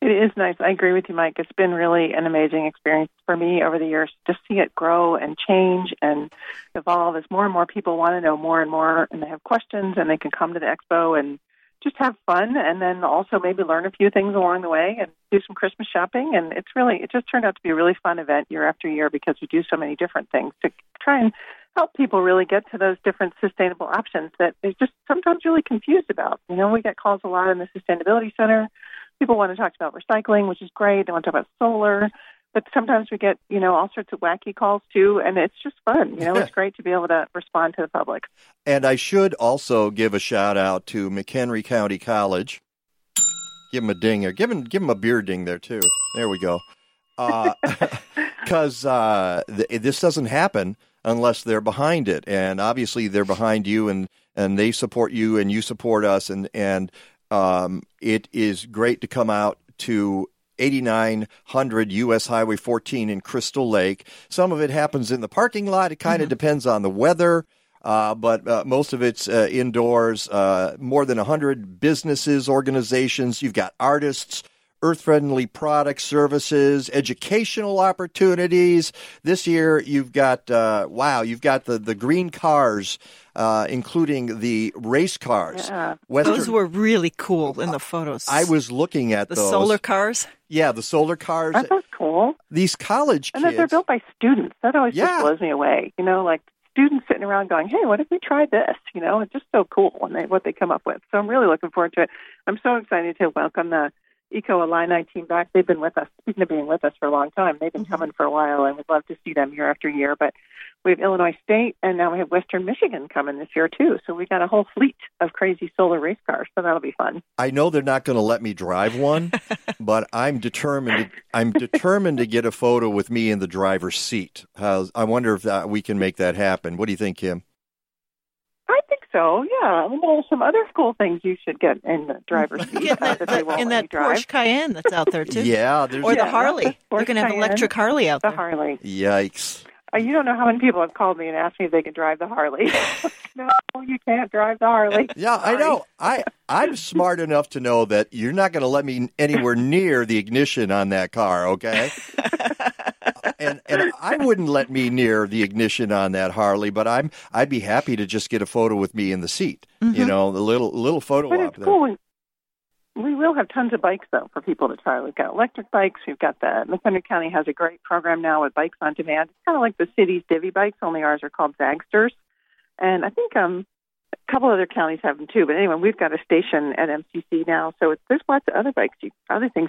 It is nice. I agree with you, Mike. It's been really an amazing experience for me over the years to see it grow and change and evolve as more and more people want to know more and more, and they have questions, and they can come to the expo and just have fun, and then also maybe learn a few things along the way and do some Christmas shopping. And it just turned out to be a really fun event year after year because we do so many different things to try and help people really get to those different sustainable options that they're just sometimes really confused about. You know, we get calls a lot in the Sustainability Center. People want to talk about recycling, which is great. They want to talk about solar. But sometimes we get, all sorts of wacky calls, too, and it's just fun. It's great to be able to respond to the public. And I should also give a shout-out to McHenry County College. Give them a ding there. Give them a beer ding there, too. There we go. Because this doesn't happen unless they're behind it. And obviously they're behind you, and they support you, and you support us, and it is great to come out to 8900 U.S. Highway 14 in Crystal Lake. Some of it happens in the parking lot. It kind of depends on the weather, but most of it's indoors. More than 100 businesses, organizations. You've got artists, earth-friendly products, services, educational opportunities. This year, you've got, the green cars, including the race cars. Yeah. Those were really cool in the photos. I was looking at those. The solar cars? Yeah, the solar cars. That was cool. These college kids. And that they're built by students. That always just blows me away. You know, like students sitting around going, hey, what if we try this? You know, it's just so cool what they come up with. So I'm really looking forward to it. I'm so excited to welcome the Eco Illini team back. They've been with us, speaking of being with us for a long time. They've been coming for a while, and we'd love to see them year after year. But we have Illinois State, and now we have Western Michigan coming this year, too. So we got a whole fleet of crazy solar race cars, so that'll be fun. I know they're not going to let me drive one, but I'm determined to get a photo with me in the driver's seat. I wonder if we can make that happen. What do you think, Kim? So, yeah, well, some other cool things you should get in the driver's seat. That Porsche Cayenne that's out there, too. Yeah. The Harley. We're going to have an electric Harley out there. The Harley. Yikes. You don't know how many people have called me and asked me if they could drive the Harley. No, you can't drive the Harley. Yeah, sorry. I know. I'm smart enough to know that you're not going to let me anywhere near the ignition on that car, okay? And I wouldn't let me near the ignition on that Harley, but I'd be happy to just get a photo with me in the seat. Mm-hmm. You know, the little photo op. But it's cool. We will have tons of bikes, though, for people to try. We've got electric bikes. We've got McHenry County has a great program now with bikes on demand. It's kind of like the city's Divvy bikes, only ours are called Zagsters. And I think a couple other counties have them, too. But anyway, we've got a station at MCC now. So there's lots of other things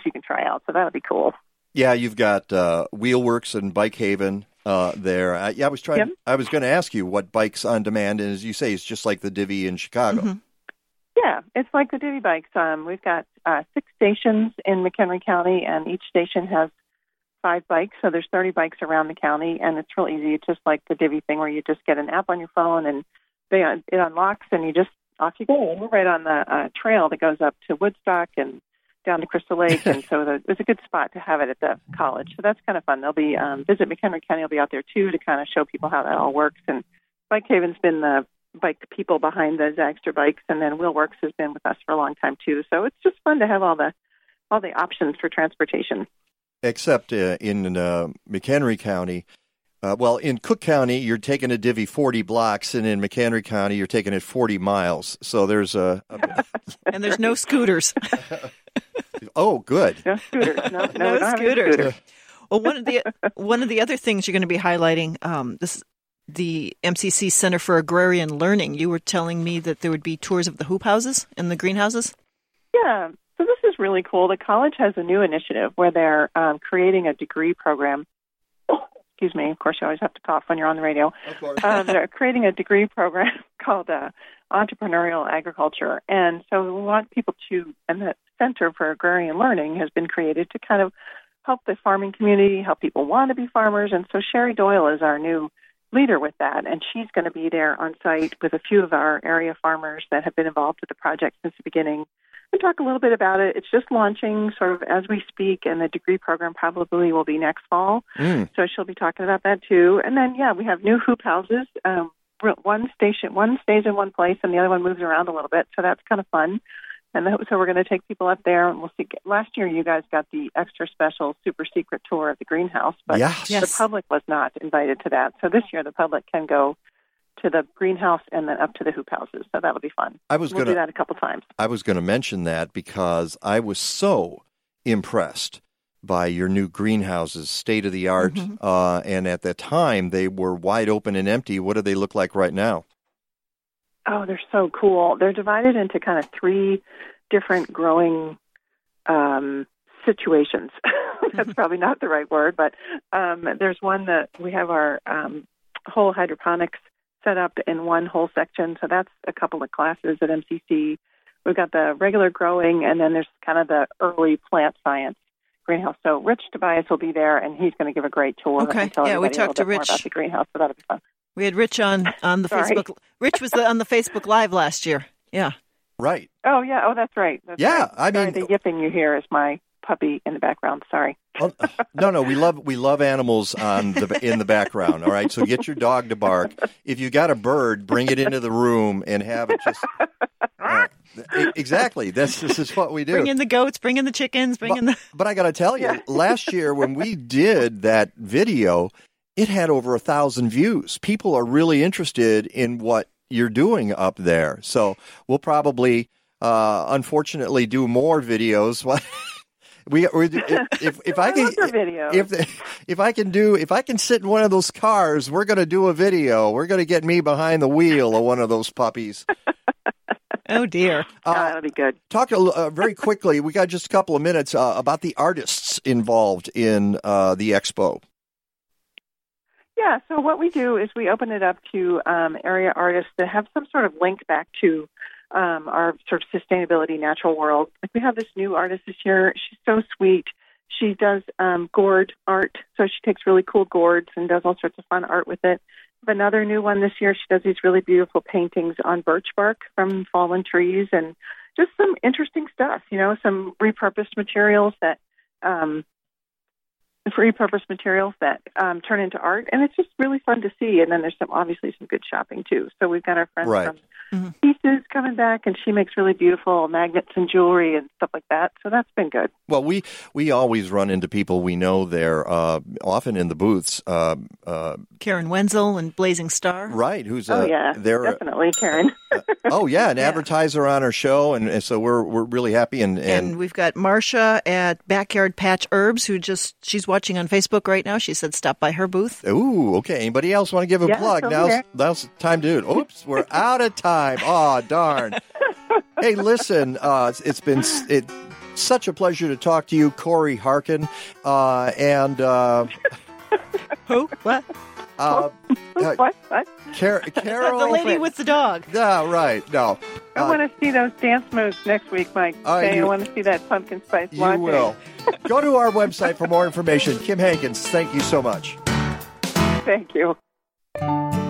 you can try out. So that'll be cool. Yeah, you've got Wheelworks and Bike Haven there. I was going to ask you what bikes on demand, and as you say, it's just like the Divvy in Chicago. Mm-hmm. Yeah, it's like the Divvy bikes. We've got 6 stations in McHenry County, and each station has 5 bikes, so there's 30 bikes around the county, and it's real easy. It's just like the Divvy thing where you just get an app on your phone, and it unlocks, and you just off you go. We're right on the trail that goes up to Woodstock and down to Crystal Lake, and so it's a good spot to have it at the college. So that's kind of fun. They'll be Visit McHenry County will be out there too to kind of show people how that all works. And Bike Haven's been the bike people behind the Zagster bikes, and then Wheelworks has been with us for a long time too. So it's just fun to have all the options for transportation. Except in McHenry County, in Cook County you're taking a Divvy 40 blocks, and in McHenry County you're taking it 40 miles. So there's and there's no scooters. Oh, good. No scooters. No scooters. Well, one of the other things you're going to be highlighting, the MCC Center for Agrarian Learning. You were telling me that there would be tours of the hoop houses and the greenhouses. Yeah. So this is really cool. The college has a new initiative where they're creating a degree program. Excuse me. Of course, you always have to cough when you're on the radio. Of course. They're creating a degree program called Entrepreneurial Agriculture. And so we want people to, and the Center for Agrarian Learning has been created to kind of help the farming community, help people want to be farmers. And so Sherry Doyle is our new leader with that. And she's going to be there on site with a few of our area farmers that have been involved with the project since the beginning and talk a little bit about it. It's just launching sort of as we speak, and the degree program probably will be next fall. Mm. So she'll be talking about that too. And then, yeah, we have new hoop houses. One stays in one place, and the other one moves around a little bit. So that's kind of fun. And so we're going to take people up there, and we'll see. Last year, you guys got the extra special, super secret tour of the greenhouse, but the public was not invited to that. So this year, the public can go to the greenhouse and then up to the hoop houses. So that'll be fun. We'll do that a couple times. I was going to mention that because I was so impressed by your new greenhouses, state-of-the-art, mm-hmm. And at that time, they were wide open and empty. What do they look like right now? Oh, they're so cool. They're divided into kind of 3 different growing situations. That's probably not the right word, but there's one that we have our whole hydroponics set up in one whole section. So that's a couple of classes at MCC. We've got the regular growing, and then there's kind of the early plant science greenhouse. So Rich Tobias will be there, and he's going to give a great tour. Okay. And tell everybody a little bit more about the greenhouse, so that'll be fun. We had Rich on the Facebook. Rich was on the Facebook Live last year. Yeah. Right. Oh, yeah. Oh, that's right. That's right. I mean, the yipping you hear is my puppy in the background. Sorry. Oh, no. We love animals in the background. All right. So get your dog to bark. If you got a bird, bring it into the room and have it just. Exactly. This is what we do. Bring in the goats, bring in the chickens, But I got to tell you, last year when we did that video, it had over 1,000 views. People are really interested in what you're doing up there. So we'll probably, unfortunately, do more videos. If I can sit in one of those cars, we're going to do a video. We're going to get me behind the wheel of one of those puppies. Oh dear, that'll be good. Talk very quickly. We got just a couple of minutes about the artists involved in the expo. Yeah. So what we do is we open it up to area artists that have some sort of link back to our sort of sustainability, natural world. Like we have this new artist this year. She's so sweet. She does gourd art. So she takes really cool gourds and does all sorts of fun art with it. Another new one this year, she does these really beautiful paintings on birch bark from fallen trees and just some interesting stuff, you know, some repurposed materials that turn into art, and it's just really fun to see. And then there's obviously some good shopping too. So we've got our friends from Pieces coming back, and she makes really beautiful magnets and jewelry and stuff like that. So that's been good. Well, we always run into people we know there, often in the booths. Karen Wenzel and Blazing Star, right? Who's definitely Karen. Advertiser on our show, and so we're really happy. And we've got Marcia at Backyard Patch Herbs, she's watching on Facebook right now. She said stop by her booth. Ooh, okay. Anybody else want to give a plug? Now's time to do it. Oops, we're out of time. Oh, darn. Hey, listen, it's been such a pleasure to talk to you, Corey Harkin. Who? What? What? Carol. The lady with the dog. No, right. No. I want to see those dance moves next week, Mike. I want to see that pumpkin spice latte. You will. Go to our website for more information. Kim Hankins, thank you so much. Thank you.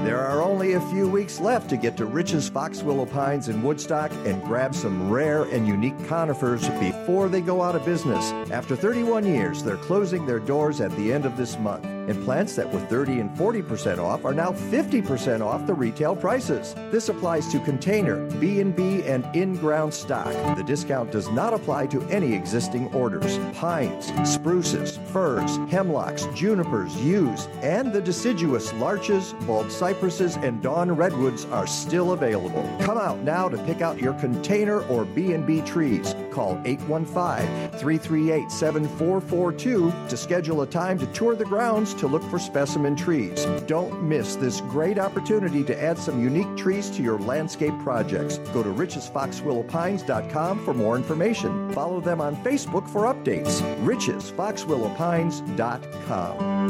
There are only a few weeks left to get to Rich's Foxwillow Pines in Woodstock and grab some rare and unique conifers before they go out of business. After 31 years, they're closing their doors at the end of this month. And plants that were 30 and 40% off are now 50% off the retail prices. This applies to container, B&B, and in-ground stock. The discount does not apply to any existing orders. Pines, spruces, firs, hemlocks, junipers, yews, and the deciduous larches, bald cypresses, and dawn redwoods are still available. Come out now to pick out your container or B&B trees. Call 815-338-7442 to schedule a time to tour the grounds to look for specimen trees. Don't miss this great opportunity to add some unique trees to your landscape projects. Go to richesfoxwillowpines.com for more information. Follow them on Facebook for updates. richesfoxwillowpines.com.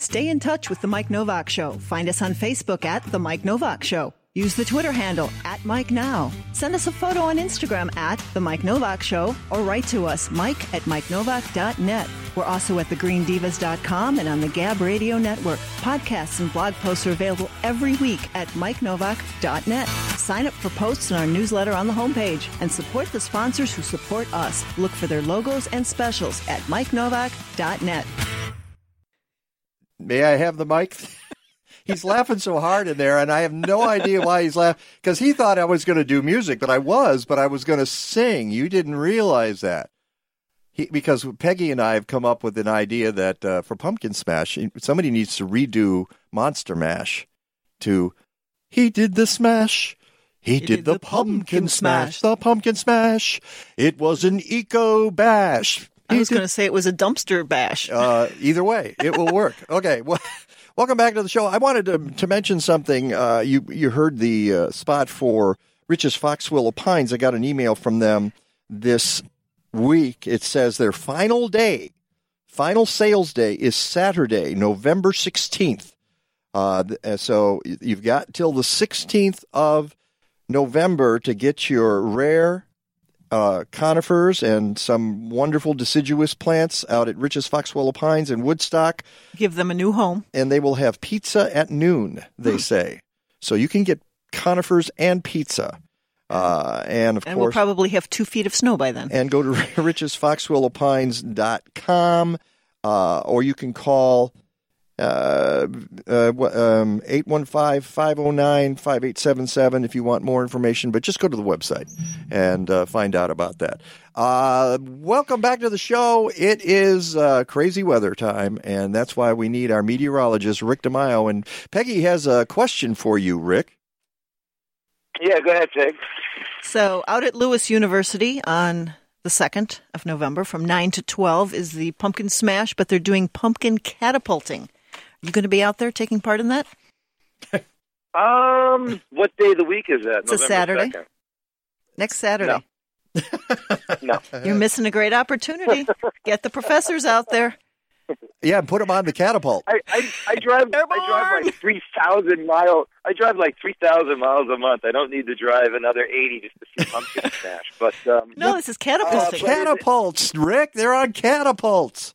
Stay in touch with The Mike Novak Show. Find us on Facebook at The Mike Novak Show. Use the Twitter handle at Mike Now. Send us a photo on Instagram at The Mike Novak Show or write to us, Mike at MikeNowak.net. We're also at thegreendivas.com and on the Gab Radio Network. Podcasts and blog posts are available every week at MikeNowak.net. Sign up for posts in our newsletter on the homepage and support the sponsors who support us. Look for their logos and specials at MikeNowak.net. May I have the mic? He's laughing so hard in there, and I have no idea why he's laughing, because he thought I was going to do music, but I was going to sing. You didn't realize that. Because Peggy and I have come up with an idea that for Pumpkin Smash, somebody needs to redo Monster Mash to, he did the smash. He did the pumpkin smash. The pumpkin smash. It was an eco bash. I was going to say it was a dumpster bash. Either way, it will work. Okay, well, welcome back to the show. I wanted to mention something. You heard the spot for Rich's Foxwillow Pines. I got an email from them this week. It says their final sales day is Saturday, November 16th. So you've got till the 16th of November to get your rare conifers and some wonderful deciduous plants out at Rich's Foxwell Pines in Woodstock. Give them a new home. And they will have pizza at noon, they say. So you can get conifers and pizza. And we'll probably have 2 feet of snow by then. And go to richesfoxwillowpines.com, or you can call 815-509-5877 if you want more information, but just go to the website and find out about that. Welcome back to the show. It is crazy weather time, and that's why we need our meteorologist, Rick DiMaio. And Peggy has a question for you, Rick. Yeah, go ahead, Peg. So out at Lewis University on the 2nd of November from 9 to 12 is the Pumpkin Smash, but they're doing pumpkin catapulting. Are you going to be out there taking part in that? What day of the week is that? It's November a Saturday. 2nd. Next Saturday. No. You're missing a great opportunity. Get the professors out there. Yeah, put them on the catapult. I drive like 3,000 miles a month. I don't need to drive another 80 just to see pumpkin smash. But no, this is catapulting. Catapults, Rick. They're on catapults.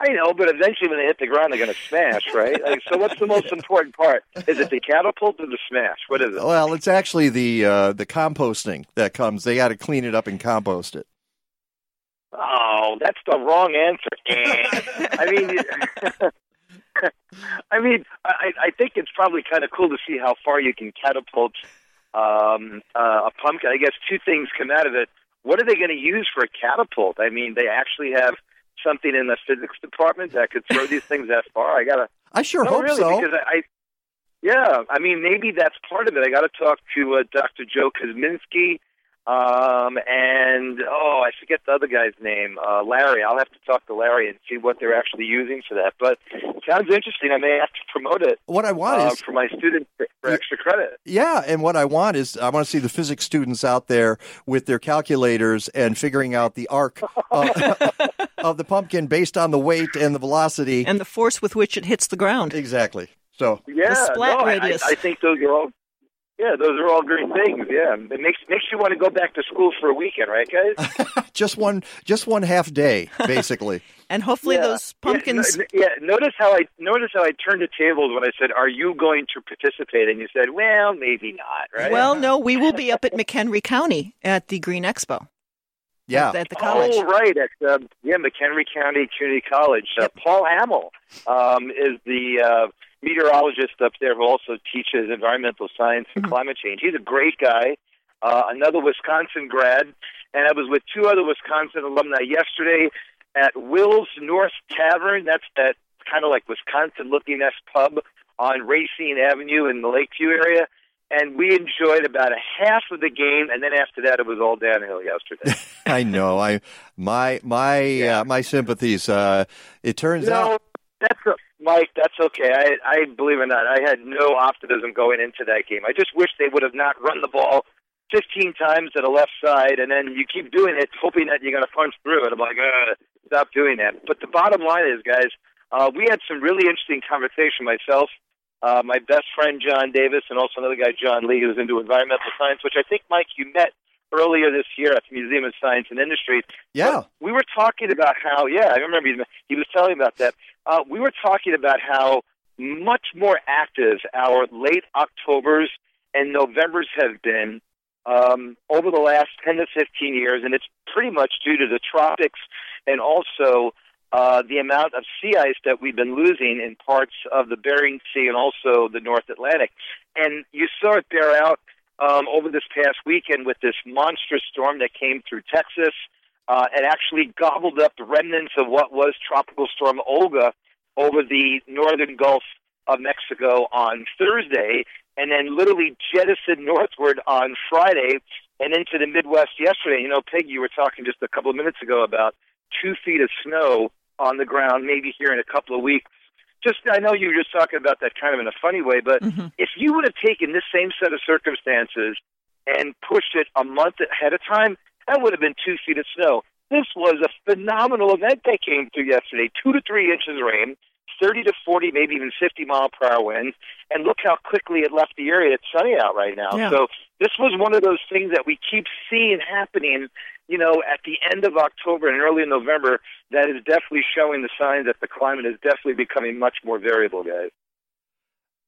I know, but eventually when they hit the ground, they're going to smash, right? Like, so what's the most important part? Is it the catapult or the smash? What is it? Well, it's actually the composting that comes. They got to clean it up and compost it. Oh, that's the wrong answer. I think it's probably kind of cool to see how far you can catapult a pumpkin. I guess two things come out of it. What are they going to use for a catapult? I mean, they actually have something in the physics department that could throw these things that far. I hope so. Because maybe that's part of it. I got to talk to Dr. Joe Kosminski. I forget the other guy's name, Larry. I'll have to talk to Larry and see what they're actually using for that. But it sounds interesting. I may have to promote it. What I want is for my students for extra credit. Yeah, and what I want is I want to see the physics students out there with their calculators and figuring out the arc of the pumpkin based on the weight and the velocity and the force with which it hits the ground. Exactly. So yeah, the splat radius. I think those are all. Yeah, those are all great things. Yeah, it makes you want to go back to school for a weekend, right, guys? just one half day, basically. And hopefully those pumpkins. Yeah, notice how I turned the tables when I said, "Are you going to participate?" And you said, "Well, maybe not." Right? Well, no, we will be up at McHenry County at the Green Expo. Yeah, at the college. Oh, right, at McHenry County Community College. Yep. Paul Hamill is the meteorologist up there who also teaches environmental science and climate change. He's a great guy, another Wisconsin grad, and I was with two other Wisconsin alumni yesterday at Will's North Tavern. That's that kind of like Wisconsin-looking-esque pub on Racine Avenue in the Lakeview area, and we enjoyed about a half of the game, and then after that it was all downhill yesterday. I know. My sympathies. It turns out... Mike, that's okay. I believe it or not, I had no optimism going into that game. I just wish they would have not run the ball 15 times to the left side, and then you keep doing it, hoping that you're going to punch through it. I'm like, stop doing that. But the bottom line is, guys, we had some really interesting conversation, myself, my best friend John Davis, and also another guy, John Lee, who's into environmental science, which I think, Mike, you met earlier this year at the Museum of Science and Industry. Yeah. But we were talking about how, I remember he was telling me about that. We were talking about how much more active our late Octobers and Novembers have been over the last 10 to 15 years, and it's pretty much due to the tropics and also the amount of sea ice that we've been losing in parts of the Bering Sea and also the North Atlantic. And you saw it bear out over this past weekend with this monstrous storm that came through Texas. It actually gobbled up the remnants of what was Tropical Storm Olga over the northern Gulf of Mexico on Thursday, and then literally jettisoned northward on Friday and into the Midwest yesterday. You know, Peggy, you were talking just a couple of minutes ago about 2 feet of snow on the ground, maybe here in a couple of weeks. I know you were just talking about that kind of in a funny way, but if you would have taken this same set of circumstances and pushed it a month ahead of time, that would have been 2 feet of snow. This was a phenomenal event that came through yesterday. 2 to 3 inches of rain, 30 to 40, maybe even 50-mile-per-hour winds, and look how quickly it left the area. It's sunny out right now. Yeah. So this was one of those things that we keep seeing happening, you know, at the end of October and early November, that is definitely showing the signs that the climate is definitely becoming much more variable, guys.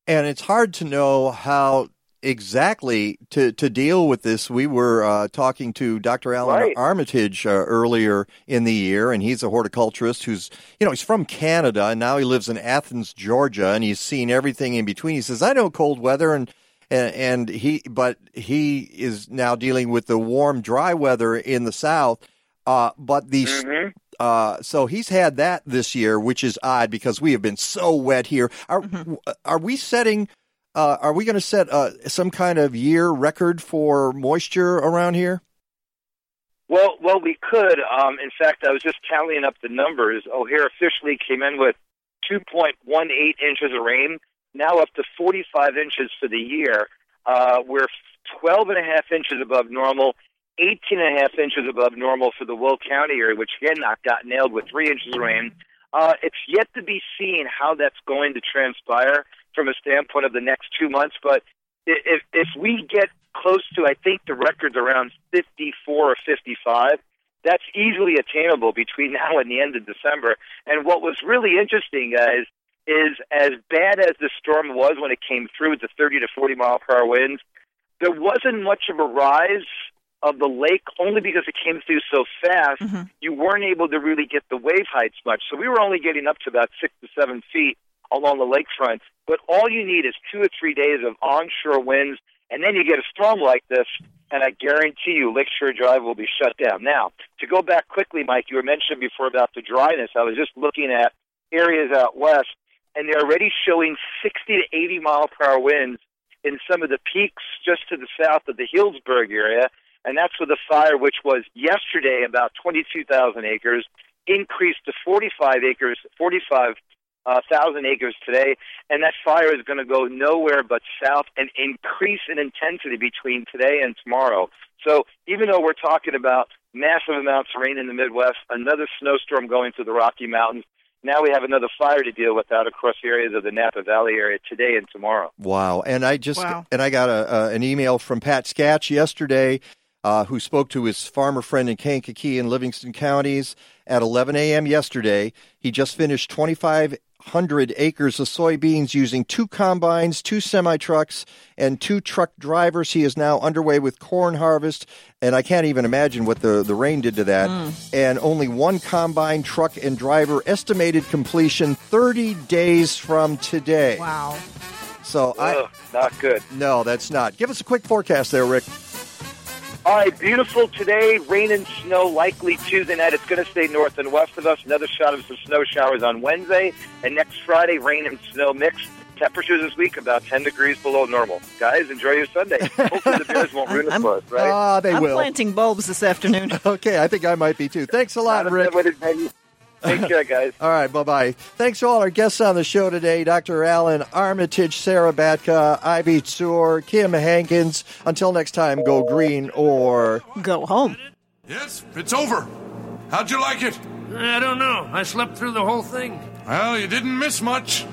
And it's hard to know how exactly to deal with this. We were talking to Dr. Allan Armitage earlier in the year, and he's a horticulturist who's, you know, he's from Canada, and now he lives in Athens, Georgia, and he's seen everything in between. He says, I know cold weather, but he is now dealing with the warm, dry weather in the South. So he's had that this year, which is odd because we have been so wet here. Are we going to set some kind of year record for moisture around here? Well, we could. In fact, I was just tallying up the numbers. O'Hare officially came in with 2.18 inches of rain, now up to 45 inches for the year. We're 12 and a half inches above normal, 18 and a half inches above normal for the Will County area, which again got nailed with 3 inches of rain. It's yet to be seen how that's going to transpire from a standpoint of the next 2 months, but if we get close to, I think the record's around 54 or 55, that's easily attainable between now and the end of December. And what was really interesting, guys, is as bad as the storm was when it came through with the 30 to 40 mile per hour winds, there wasn't much of a rise of the lake only because it came through so fast. Mm-hmm. You weren't able to really get the wave heights much. So we were only getting up to about 6 to 7 feet along the lakefront. But all you need is 2 or 3 days of onshore winds, and then you get a storm like this, and I guarantee you Lakeshore Drive will be shut down. Now, to go back quickly, Mike, you were mentioning before about the dryness. I was just looking at areas out west, and they're already showing 60 to 80 mile per hour winds in some of the peaks just to the south of the Healdsburg area, and that's where the fire, which was yesterday about 22,000 acres, increased to 45,000 acres today, and that fire is going to go nowhere but south and increase in intensity between today and tomorrow. So even though we're talking about massive amounts of rain in the Midwest, another snowstorm going through the Rocky Mountains, now we have another fire to deal with out across the areas of the Napa Valley area today and tomorrow. Wow. And I got an email from Pat Skatch yesterday, who spoke to his farmer friend in Kankakee and Livingston counties at 11 a.m. yesterday. He just finished 2,500 acres of soybeans using 2 combines, 2 semi-trucks, and 2 truck drivers. He is now underway with corn harvest, and I can't even imagine what the rain did to that. And only 1 combine, truck, and driver, estimated completion 30 days from today. Wow. So not good. No, that's not. Give us a quick forecast there, Rick. All right, beautiful today, rain and snow likely Tuesday night. It's going to stay north and west of us. Another shot of some snow showers on Wednesday. And next Friday, rain and snow mixed. Temperatures this week about 10 degrees below normal. Guys, enjoy your Sunday. Hopefully the Bears won't ruin us for us, right? I'm planting bulbs this afternoon. Okay, I think I might be too. Thanks a lot, Rick. Take care, guys. All right, bye-bye. Thanks to all our guests on the show today, Dr. Allan Armitage, Sarah Batka, Ivy Tsur, Kim Hankins. Until next time, go green or go home. Yes, it's over. How'd you like it? I don't know. I slept through the whole thing. Well, you didn't miss much.